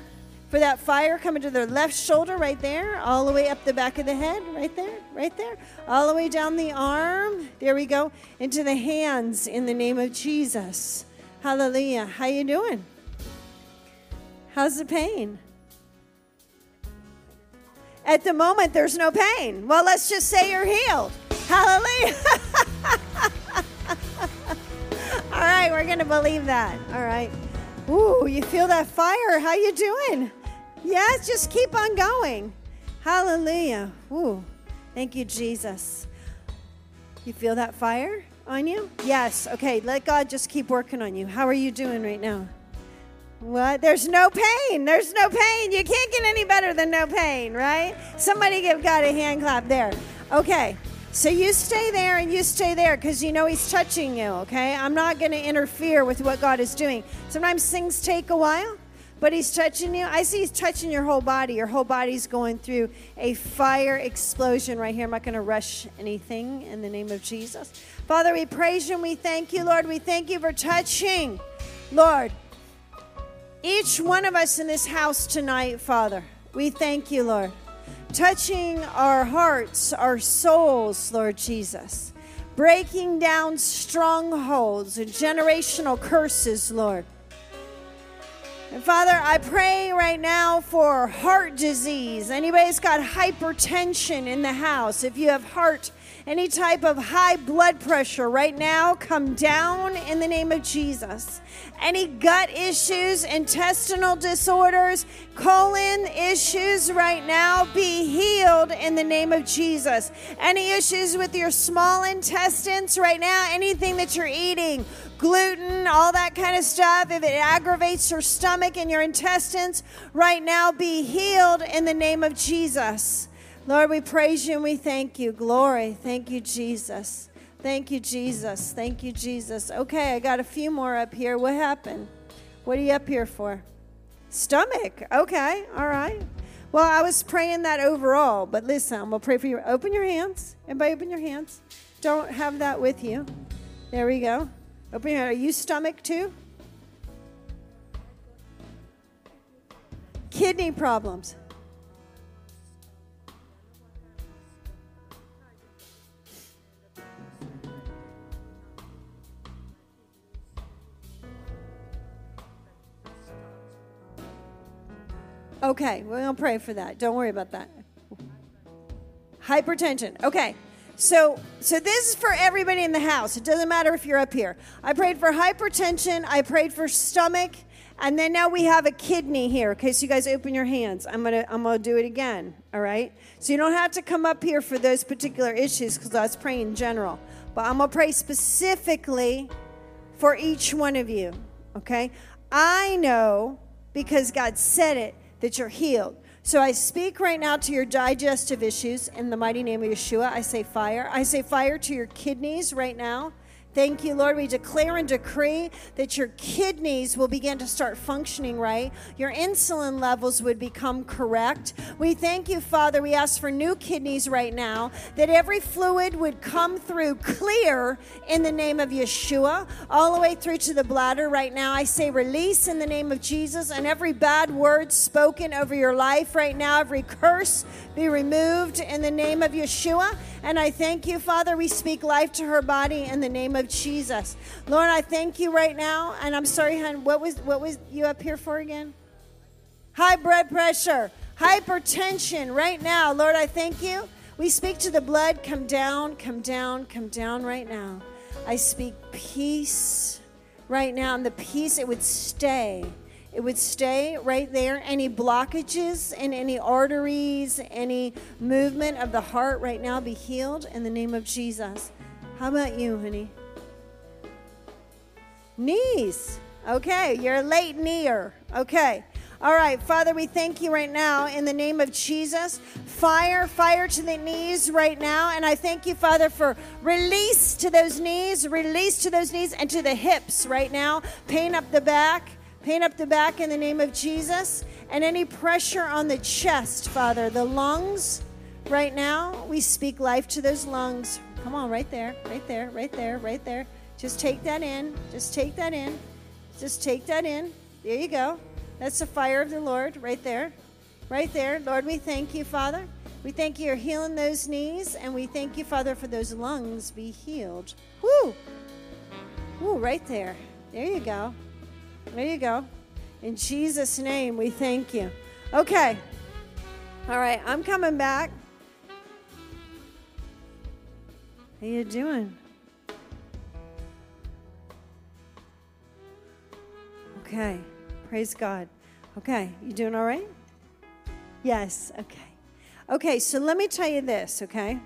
for that fire coming to their left shoulder right there, all the way up the back of the head, right there, right there, all the way down the arm. There we go, into the hands in the name of Jesus. Hallelujah. How you doing? How's the pain? At the moment, there's no pain. Well, let's just say you're healed. Hallelujah. All right, we're going to believe that. All right. Ooh, you feel that fire. How you doing? Yes, just keep on going. Hallelujah. Ooh, thank you, Jesus. You feel that fire on you? Yes. Okay, let God just keep working on you. How are you doing right now? What? There's no pain. There's no pain. You can't get any better than no pain, right? Somebody give God a hand clap there. Okay. So you stay there and you stay there because you know he's touching you, okay? I'm not going to interfere with what God is doing. Sometimes things take a while, but he's touching you. I see he's touching your whole body. Your whole body's going through a fire explosion right here. I'm not going to rush anything in the name of Jesus. Father, we praise you and we thank you, Lord. We thank you for touching, Lord, each one of us in this house tonight, Father. We thank you, Lord. Touching our hearts, our souls, Lord Jesus. breaking down strongholds and generational curses, Lord. And Father, I pray right now for heart disease. Anybody's got hypertension in the house, if you have heart, any type of high blood pressure right now, come down in the name of Jesus. Any gut issues, intestinal disorders, colon issues right now, be healed in the name of Jesus. Any issues with your small intestines right now, anything that you're eating, gluten, all that kind of stuff, if it aggravates your stomach and your intestines, right now be healed in the name of Jesus. Lord, we praise you and we thank you. Glory. Thank you, Jesus. Thank you, Jesus. Thank you, Jesus. Okay, I got a few more up here. What happened? What are you up here for? Stomach. Okay, all right. Well, I was praying that overall, but listen, I'm going to pray for you. Open your hands. Everybody open your hands. Don't have that with you. There we go. Open your hand. Are you stomach too? Kidney problems. Okay, we're going to pray for that. Don't worry about that. Hypertension. Okay. So so this is for everybody in the house. It doesn't matter if you're up here. I prayed for hypertension. I prayed for stomach. And then now we have a kidney here. Okay, so you guys open your hands. I'm going to I'm gonna do it again, all right? So you don't have to come up here for those particular issues because I was praying in general. But I'm going to pray specifically for each one of you, okay? I know, because God said it, that you're healed. So I speak right now to your digestive issues in the mighty name of Yeshua. I say fire. I say fire to your kidneys right now. Thank you, Lord. We declare and decree that your kidneys will begin to start functioning right. Your insulin levels would become correct. We thank you, Father. We ask for new kidneys right now, that every fluid would come through clear in the name of Yeshua, all the way through to the bladder right now. I say release in the name of Jesus, and every bad word spoken over your life right now, every curse be removed in the name of Yeshua. And I thank you, Father. We speak life to her body in the name of Jesus. Lord, I thank you right now. And I'm sorry, hon, what was what was you up here for again? High blood pressure, hypertension right now. Lord, I thank you. We speak to the blood. Come down, come down, come down right now. I speak peace right now. And the peace, it would stay. It would stay right there. Any blockages in any arteries, any movement of the heart right now, be healed in the name of Jesus. How about you, honey? Knees. Okay, you're a late kneer. Okay. All right, Father, we thank you right now in the name of Jesus. Fire, fire to the knees right now. And I thank you, Father, for release to those knees, release to those knees and to the hips right now. Pain up the back, pain up the back in the name of Jesus. And any pressure on the chest, Father, the lungs right now, we speak life to those lungs. Come on, right there, right there, right there, right there. Just take that in. Just take that in. Just take that in. There you go. That's the fire of the Lord right there. Right there. Lord, we thank you, Father. We thank you for healing those knees, and we thank you, Father, for those lungs be healed. Woo! Woo, right there. There you go. There you go. In Jesus' name, we thank you. Okay. All right, I'm coming back. How you doing? Okay, praise God. Okay, you doing all right? Yes, okay. Okay, so let me tell you this, okay?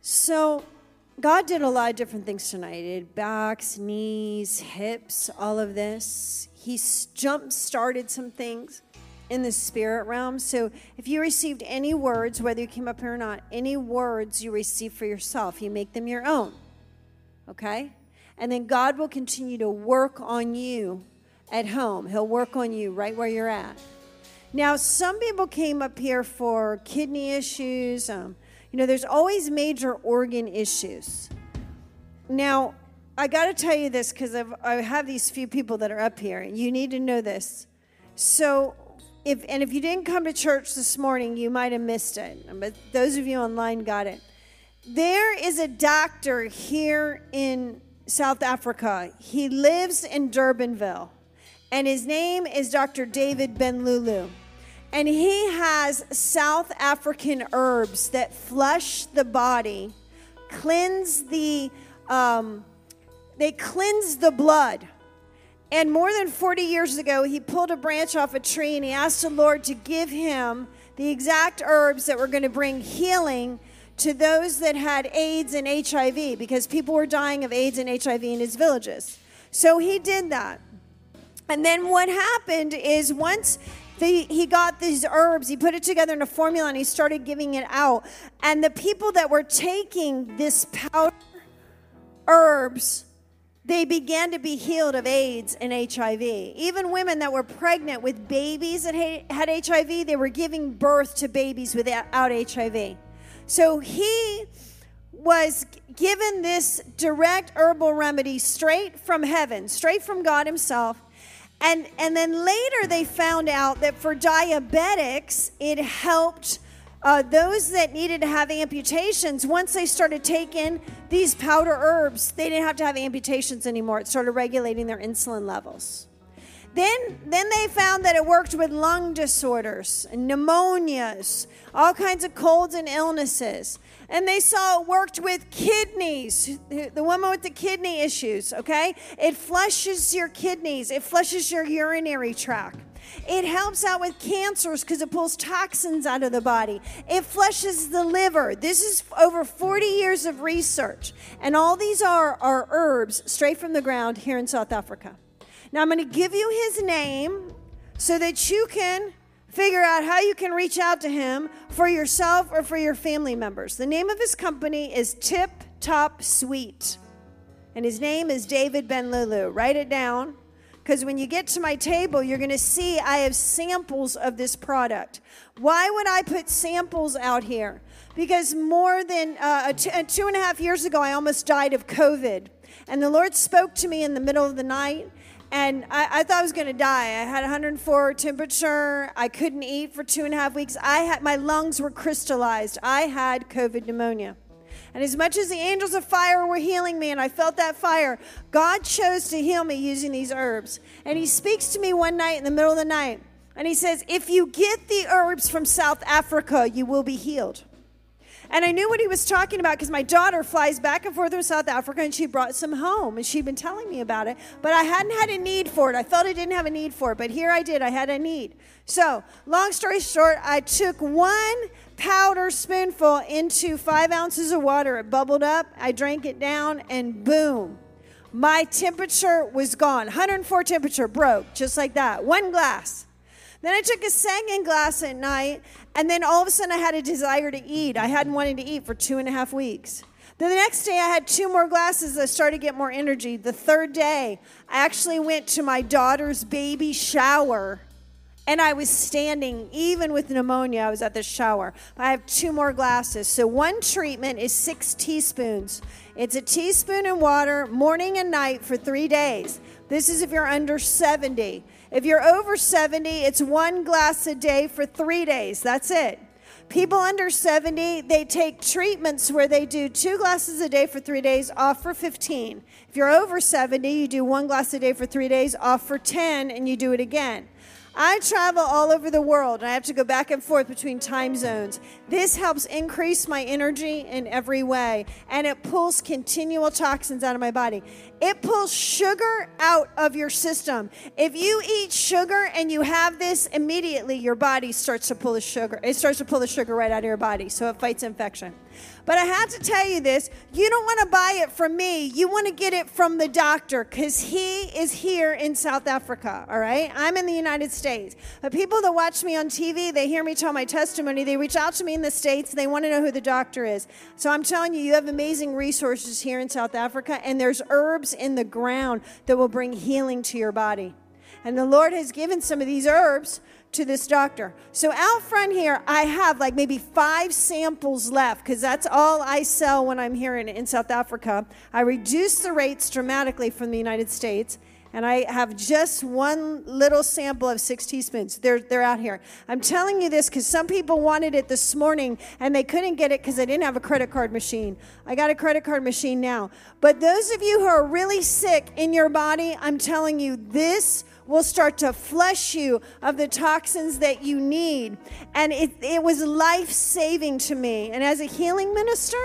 So God did a lot of different things tonight. He did backs, knees, hips, all of this. He jump-started some things in the spirit realm. So if you received any words, whether you came up here or not, any words you receive for yourself, you make them your own, okay? And then God will continue to work on you at home. He'll work on you right where you're at. Now, some people came up here for kidney issues. Um, you know, there's always major organ issues. Now, I got to tell you this because I have these few people that are up here, and you need to know this. So if and if you didn't come to church this morning, you might have missed it. But those of you online got it. There is a doctor here in South Africa. He lives in Durbanville, and his name is Doctor David Benlulu. And he has South African herbs that flush the body, cleanse the, um, they cleanse the blood. And more than forty years ago, he pulled a branch off a tree and he asked the Lord to give him the exact herbs that were going to bring healing to those that had AIDS and H I V, because people were dying of AIDS and H I V in his villages. So he did that. And then what happened is once the, he got these herbs, he put it together in a formula and he started giving it out. And the people that were taking this powder herbs, they began to be healed of AIDS and H I V. Even women that were pregnant with babies that had H I V, they were giving birth to babies without H I V. So he was given this direct herbal remedy straight from heaven, straight from God himself. And, and then later they found out that for diabetics, it helped uh, those that needed to have amputations. Once they started taking these powder herbs, they didn't have to have amputations anymore. It started regulating their insulin levels. Then, then they found that it worked with lung disorders, pneumonias, all kinds of colds and illnesses. And they saw it worked with kidneys, the woman with the kidney issues, okay? It flushes your kidneys. It flushes your urinary tract. It helps out with cancers because it pulls toxins out of the body. It flushes the liver. This is over forty years of research. And all these are, are herbs straight from the ground here in South Africa. Now, I'm going to give you his name so that you can figure out how you can reach out to him for yourself or for your family members. The name of his company is Tip Top Sweet, and his name is David Benlulu. Write it down, because when you get to my table, you're going to see I have samples of this product. Why would I put samples out here? Because more than uh, two, two and a half years ago, I almost died of COVID, and the Lord spoke to me in the middle of the night. And I, I thought I was going to die. I had one hundred four temperature. I couldn't eat for two and a half weeks. I had, my lungs were crystallized. I had COVID pneumonia. And as much as the angels of fire were healing me and I felt that fire, God chose to heal me using these herbs. And he speaks to me one night in the middle of the night. And he says, if you get the herbs from South Africa, you will be healed. And I knew what he was talking about because my daughter flies back and forth from South Africa, and she brought some home, and she'd been telling me about it. But I hadn't had a need for it. I felt I didn't have a need for it, but here I did. I had a need. So long story short, I took one powder spoonful into five ounces of water. It bubbled up. I drank it down, and boom, my temperature was gone. one hundred four temperature broke, just like that. One glass. Then I took a second glass at night, and then all of a sudden I had a desire to eat. I hadn't wanted to eat for two and a half weeks. Then the next day I had two more glasses. I started to get more energy. The third day, I actually went to my daughter's baby shower, and I was standing. Even with pneumonia, I was at the shower. I have two more glasses. So one treatment is six teaspoons. It's a teaspoon in water, morning and night, for three days. This is if you're under seventy. If you're over seventy, it's one glass a day for three days. That's it. People under seventy, they take treatments where they do two glasses a day for three days, off for fifteen. If you're over seventy, you do one glass a day for three days, off for ten, and you do it again. I travel all over the world, and I have to go back and forth between time zones. This helps increase my energy in every way, and it pulls continual toxins out of my body. It pulls sugar out of your system. If you eat sugar and you have this, immediately your body starts to pull the sugar. It starts to pull the sugar right out of your body, so it fights infection. But I have to tell you this. You don't want to buy it from me. You want to get it from the doctor, because he is here in South Africa, all right? I'm in the United States. But people that watch me on T V, they hear me tell my testimony. They reach out to me in the States. They want to know who the doctor is. So I'm telling you, you have amazing resources here in South Africa, and there's herbs in the ground that will bring healing to your body. And the Lord has given some of these herbs to this doctor. So out front here, I have like maybe five samples left, because that's all I sell when I'm here in, in South Africa. I reduce the rates dramatically from the United States, And I have just one little sample of six teaspoons. They're, they're out here. I'm telling you this because some people wanted it this morning, and they couldn't get it because they didn't have a credit card machine. I got a credit card machine now. But those of you who are really sick in your body, I'm telling you, this will start to flush you of the toxins that you need. And it, it was life-saving to me. And as a healing minister,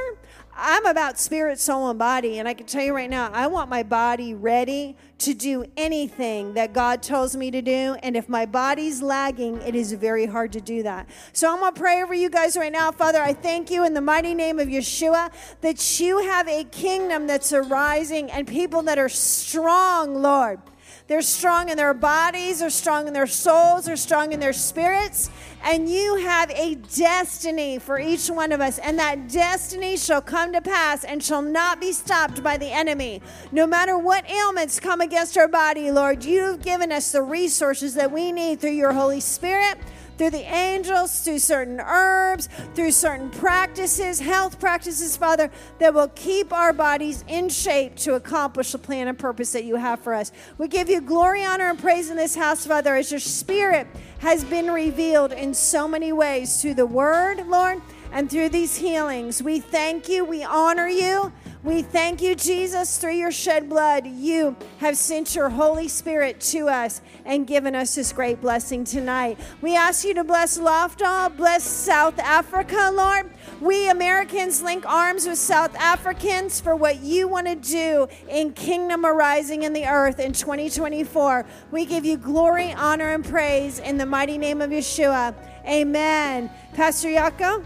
I'm about spirit, soul, and body, and I can tell you right now, I want my body ready to do anything that God tells me to do, and if my body's lagging, it is very hard to do that. So I'm going to pray over you guys right now. Father, I thank you in the mighty name of Yeshua that you have a kingdom that's arising and people that are strong, Lord. They're strong in their bodies, they're strong in their souls, they're strong in their spirits, and you have a destiny for each one of us, and that destiny shall come to pass and shall not be stopped by the enemy. No matter what ailments come against our body, Lord, you've given us the resources that we need through your Holy Spirit, through the angels, through certain herbs, through certain practices, health practices, Father, that will keep our bodies in shape to accomplish the plan and purpose that you have for us. We give you glory, honor, and praise in this house, Father, as your spirit has been revealed in so many ways through the word, Lord, and through these healings. We thank you. We honor you. We thank you, Jesus, through your shed blood. You have sent your Holy Spirit to us and given us this great blessing tonight. We ask you to bless Løft Dal, bless South Africa, Lord. We Americans link arms with South Africans for what you want to do in Kingdom Arising in the earth in twenty twenty-four. We give you glory, honor, and praise in the mighty name of Yeshua. Amen. Pastor Jaco.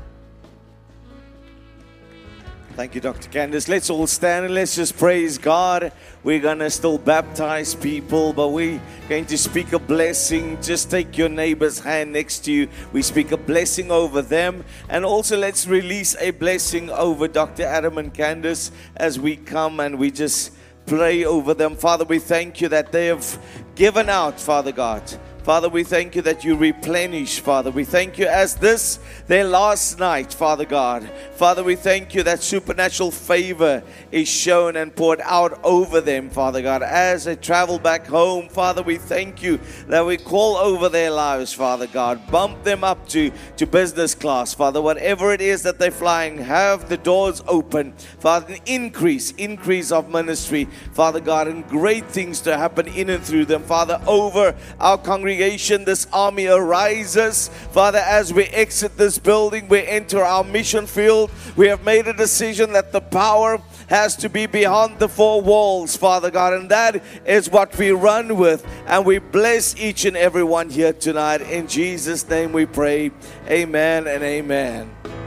Thank you, Doctor Candice. Let's all stand and let's just praise God. We're going to still baptize people, but we're going to speak a blessing. Just take your neighbor's hand next to you. We speak a blessing over them. And also let's release a blessing over Doctor Adam and Candice as we come and we just pray over them. Father, we thank you that they have given out, Father God. Father, we thank you that you replenish, Father. We thank you as this, their last night, Father God. Father, we thank you that supernatural favor is shown and poured out over them, Father God. As they travel back home, Father, we thank you that we call over their lives, Father God. Bump them up to, to business class, Father. Whatever it is that they're flying, have the doors open. Father, increase, increase of ministry, Father God, and great things to happen in and through them. Father, over our congregation, this army arises, Father. As we exit this building, we enter our mission field. We have made a decision that the power has to be beyond the four walls, Father God, and that is what we run with, and we bless each and every one here tonight. In Jesus' name we pray, amen and amen.